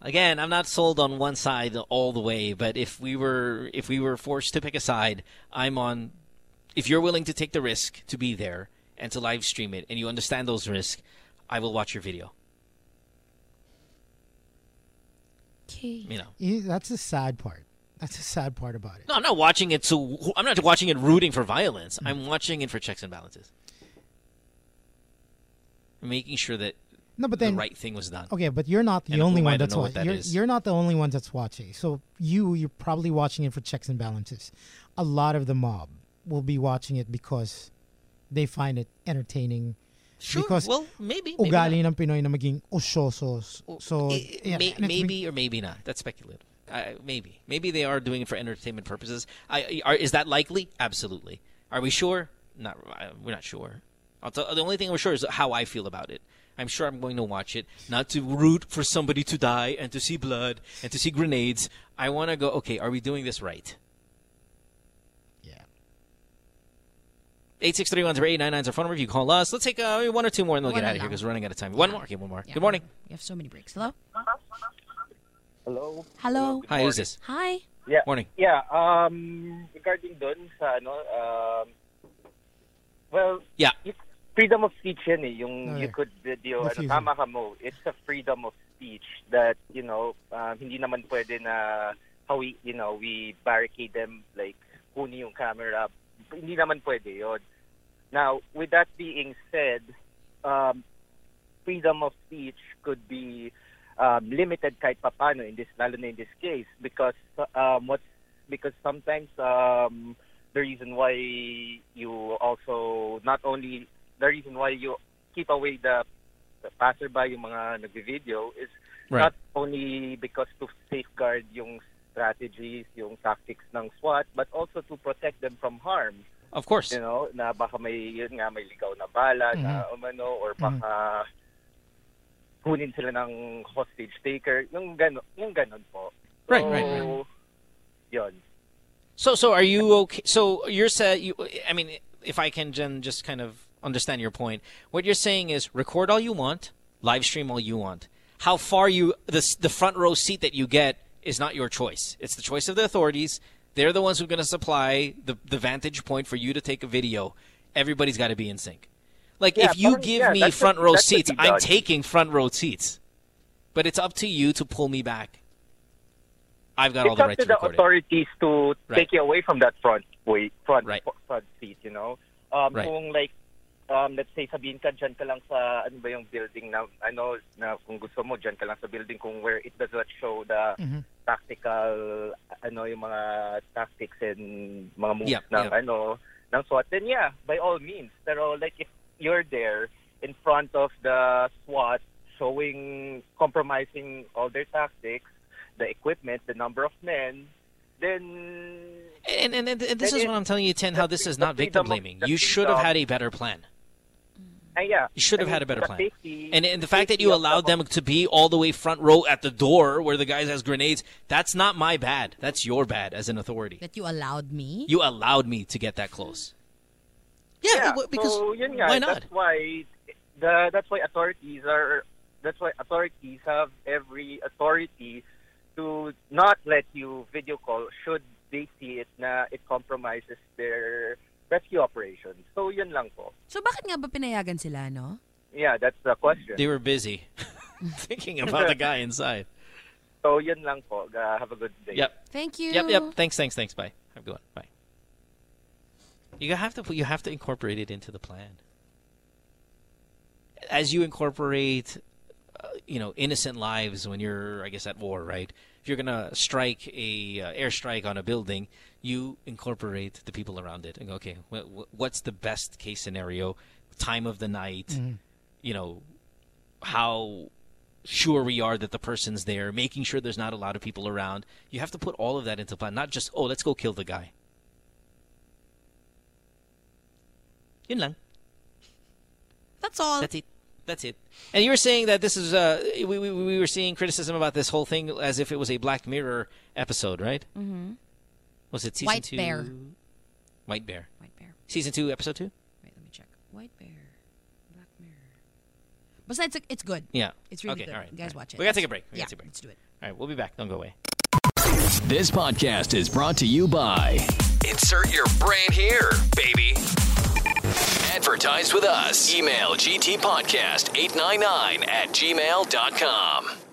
Again, I'm not sold on one side all the way. But if we were forced to pick a side, I'm on. If you're willing to take the risk to be there and to live stream it, and you understand those risks, I will watch your video. Okay. You know, that's the sad part. That's the sad part about it. No, I'm not watching it. So I'm not watching it rooting for violence. Mm-hmm. I'm watching it for checks and balances, making sure that the right thing was done. Okay, but you're not the only one that's watching. You're not the only one that's watching. So you're probably watching it for checks and balances. A lot of the mob will be watching it because they find it entertaining. Sure. Because well, maybe. Ugali ng Pinoy na maging osyosos. So maybe or maybe not. That's speculative. Maybe they are doing it for entertainment purposes. Is that likely? Absolutely. Are we sure? Not. We're not sure. The only thing we're sure is how I feel about it. I'm sure I'm going to watch it, not to root for somebody to die and to see blood and to see grenades. I want to go. Okay, are we doing this right? Yeah. 863-138-99 is our phone number. You call us. Let's take one or two more, and we'll get out of here because we're running out of time. Yeah. One more. Okay, one more. Yeah. Good morning. We have so many breaks. Hello. Hello. Hello. Hi, who's this? Hi. Yeah. Morning. Yeah. Regarding dun sa ano, well, yeah. It's freedom of speech yan eh, yung you could video, ano, tama ka mo. It's a freedom of speech that, you know, hindi naman pwede na how we, you know, we barricade them, like, kunin yung camera. Hindi naman pwede yun. Now, with that being said, freedom of speech could be limited kahit papano in this, lalo na in this case, because sometimes the reason why you also not only the reason why you keep away the passerby, yung mga nagvi-video is right. Not only because to safeguard yung strategies, yung tactics ng SWAT, but also to protect them from harm. Of course, you know, na baka may yun nga may ligaw na bala na umano or baka. Kunin sila ng hostage taker, yung ganon po. So, right. Yun. So are you okay? So you're I mean, if I can just kind of understand your point, what you're saying is record all you want, live stream all you want. How far the front row seat that you get is not your choice. It's the choice of the authorities. They're the ones who are going to supply the vantage point for you to take a video. Everybody's got to be in sync. Like, if you give me front row seats, I'm taking front row seats. But it's up to you to pull me back. I've got all the right to record it. It's up to the authorities to take you away from that front seat, you know? Kung, like, let's say, sabihin ka, dyan ka lang sa, ano ba yung building na, ano, na kung gusto mo, dyan ka lang sa building kung where it does not show the tactical, ano, yung mga tactics and mga moves ano, ng SWAT. Then, yeah, by all means. Pero, like, if you're there in front of the SWAT compromising all their tactics, the equipment, the number of men, then... And this is what I'm telling you, Tin, how this is not victim blaming. You should have had a better plan. You should have had a better plan. And the fact that you allowed them to be all the way front row at the door where the guys has grenades, that's not my bad. That's your bad as an authority. That you allowed me? You allowed me to get that close. Yeah, because why not? That's why authorities have every authority to not let you video call should they see it na it compromises their rescue operations. So yun lang po. So bakit nga ba pinayagan sila, no? Yeah, that's the question. They were busy thinking about the guy inside. So yun lang po. Have a good day. Yep. Thank you. Yep. Thanks. Bye. Have a good one. Bye. You have to incorporate it into the plan. As you incorporate, innocent lives when you're, I guess, at war, right? If you're gonna strike a airstrike on a building, you incorporate the people around it and go, okay, what's the best case scenario, time of the night, how sure we are that the person's there, making sure there's not a lot of people around. You have to put all of that into plan, not just let's go kill the guy. Yun lang. That's all. That's it. And you were saying that this is we were seeing criticism about this whole thing as if it was a Black Mirror episode, right? Mm-hmm. Was it season 2? White Bear. Season 2, episode 2? Wait, let me check. White Bear, Black Mirror. Besides, it's good. Yeah. It's really good. All right, you guys watch it. We got to take a break. We gotta take a break. Let's do it. All right, we'll be back. Don't go away. This podcast is brought to you by Insert Your Brain Here, Baby. Advertise with us. Email gtpodcast899@gmail.com.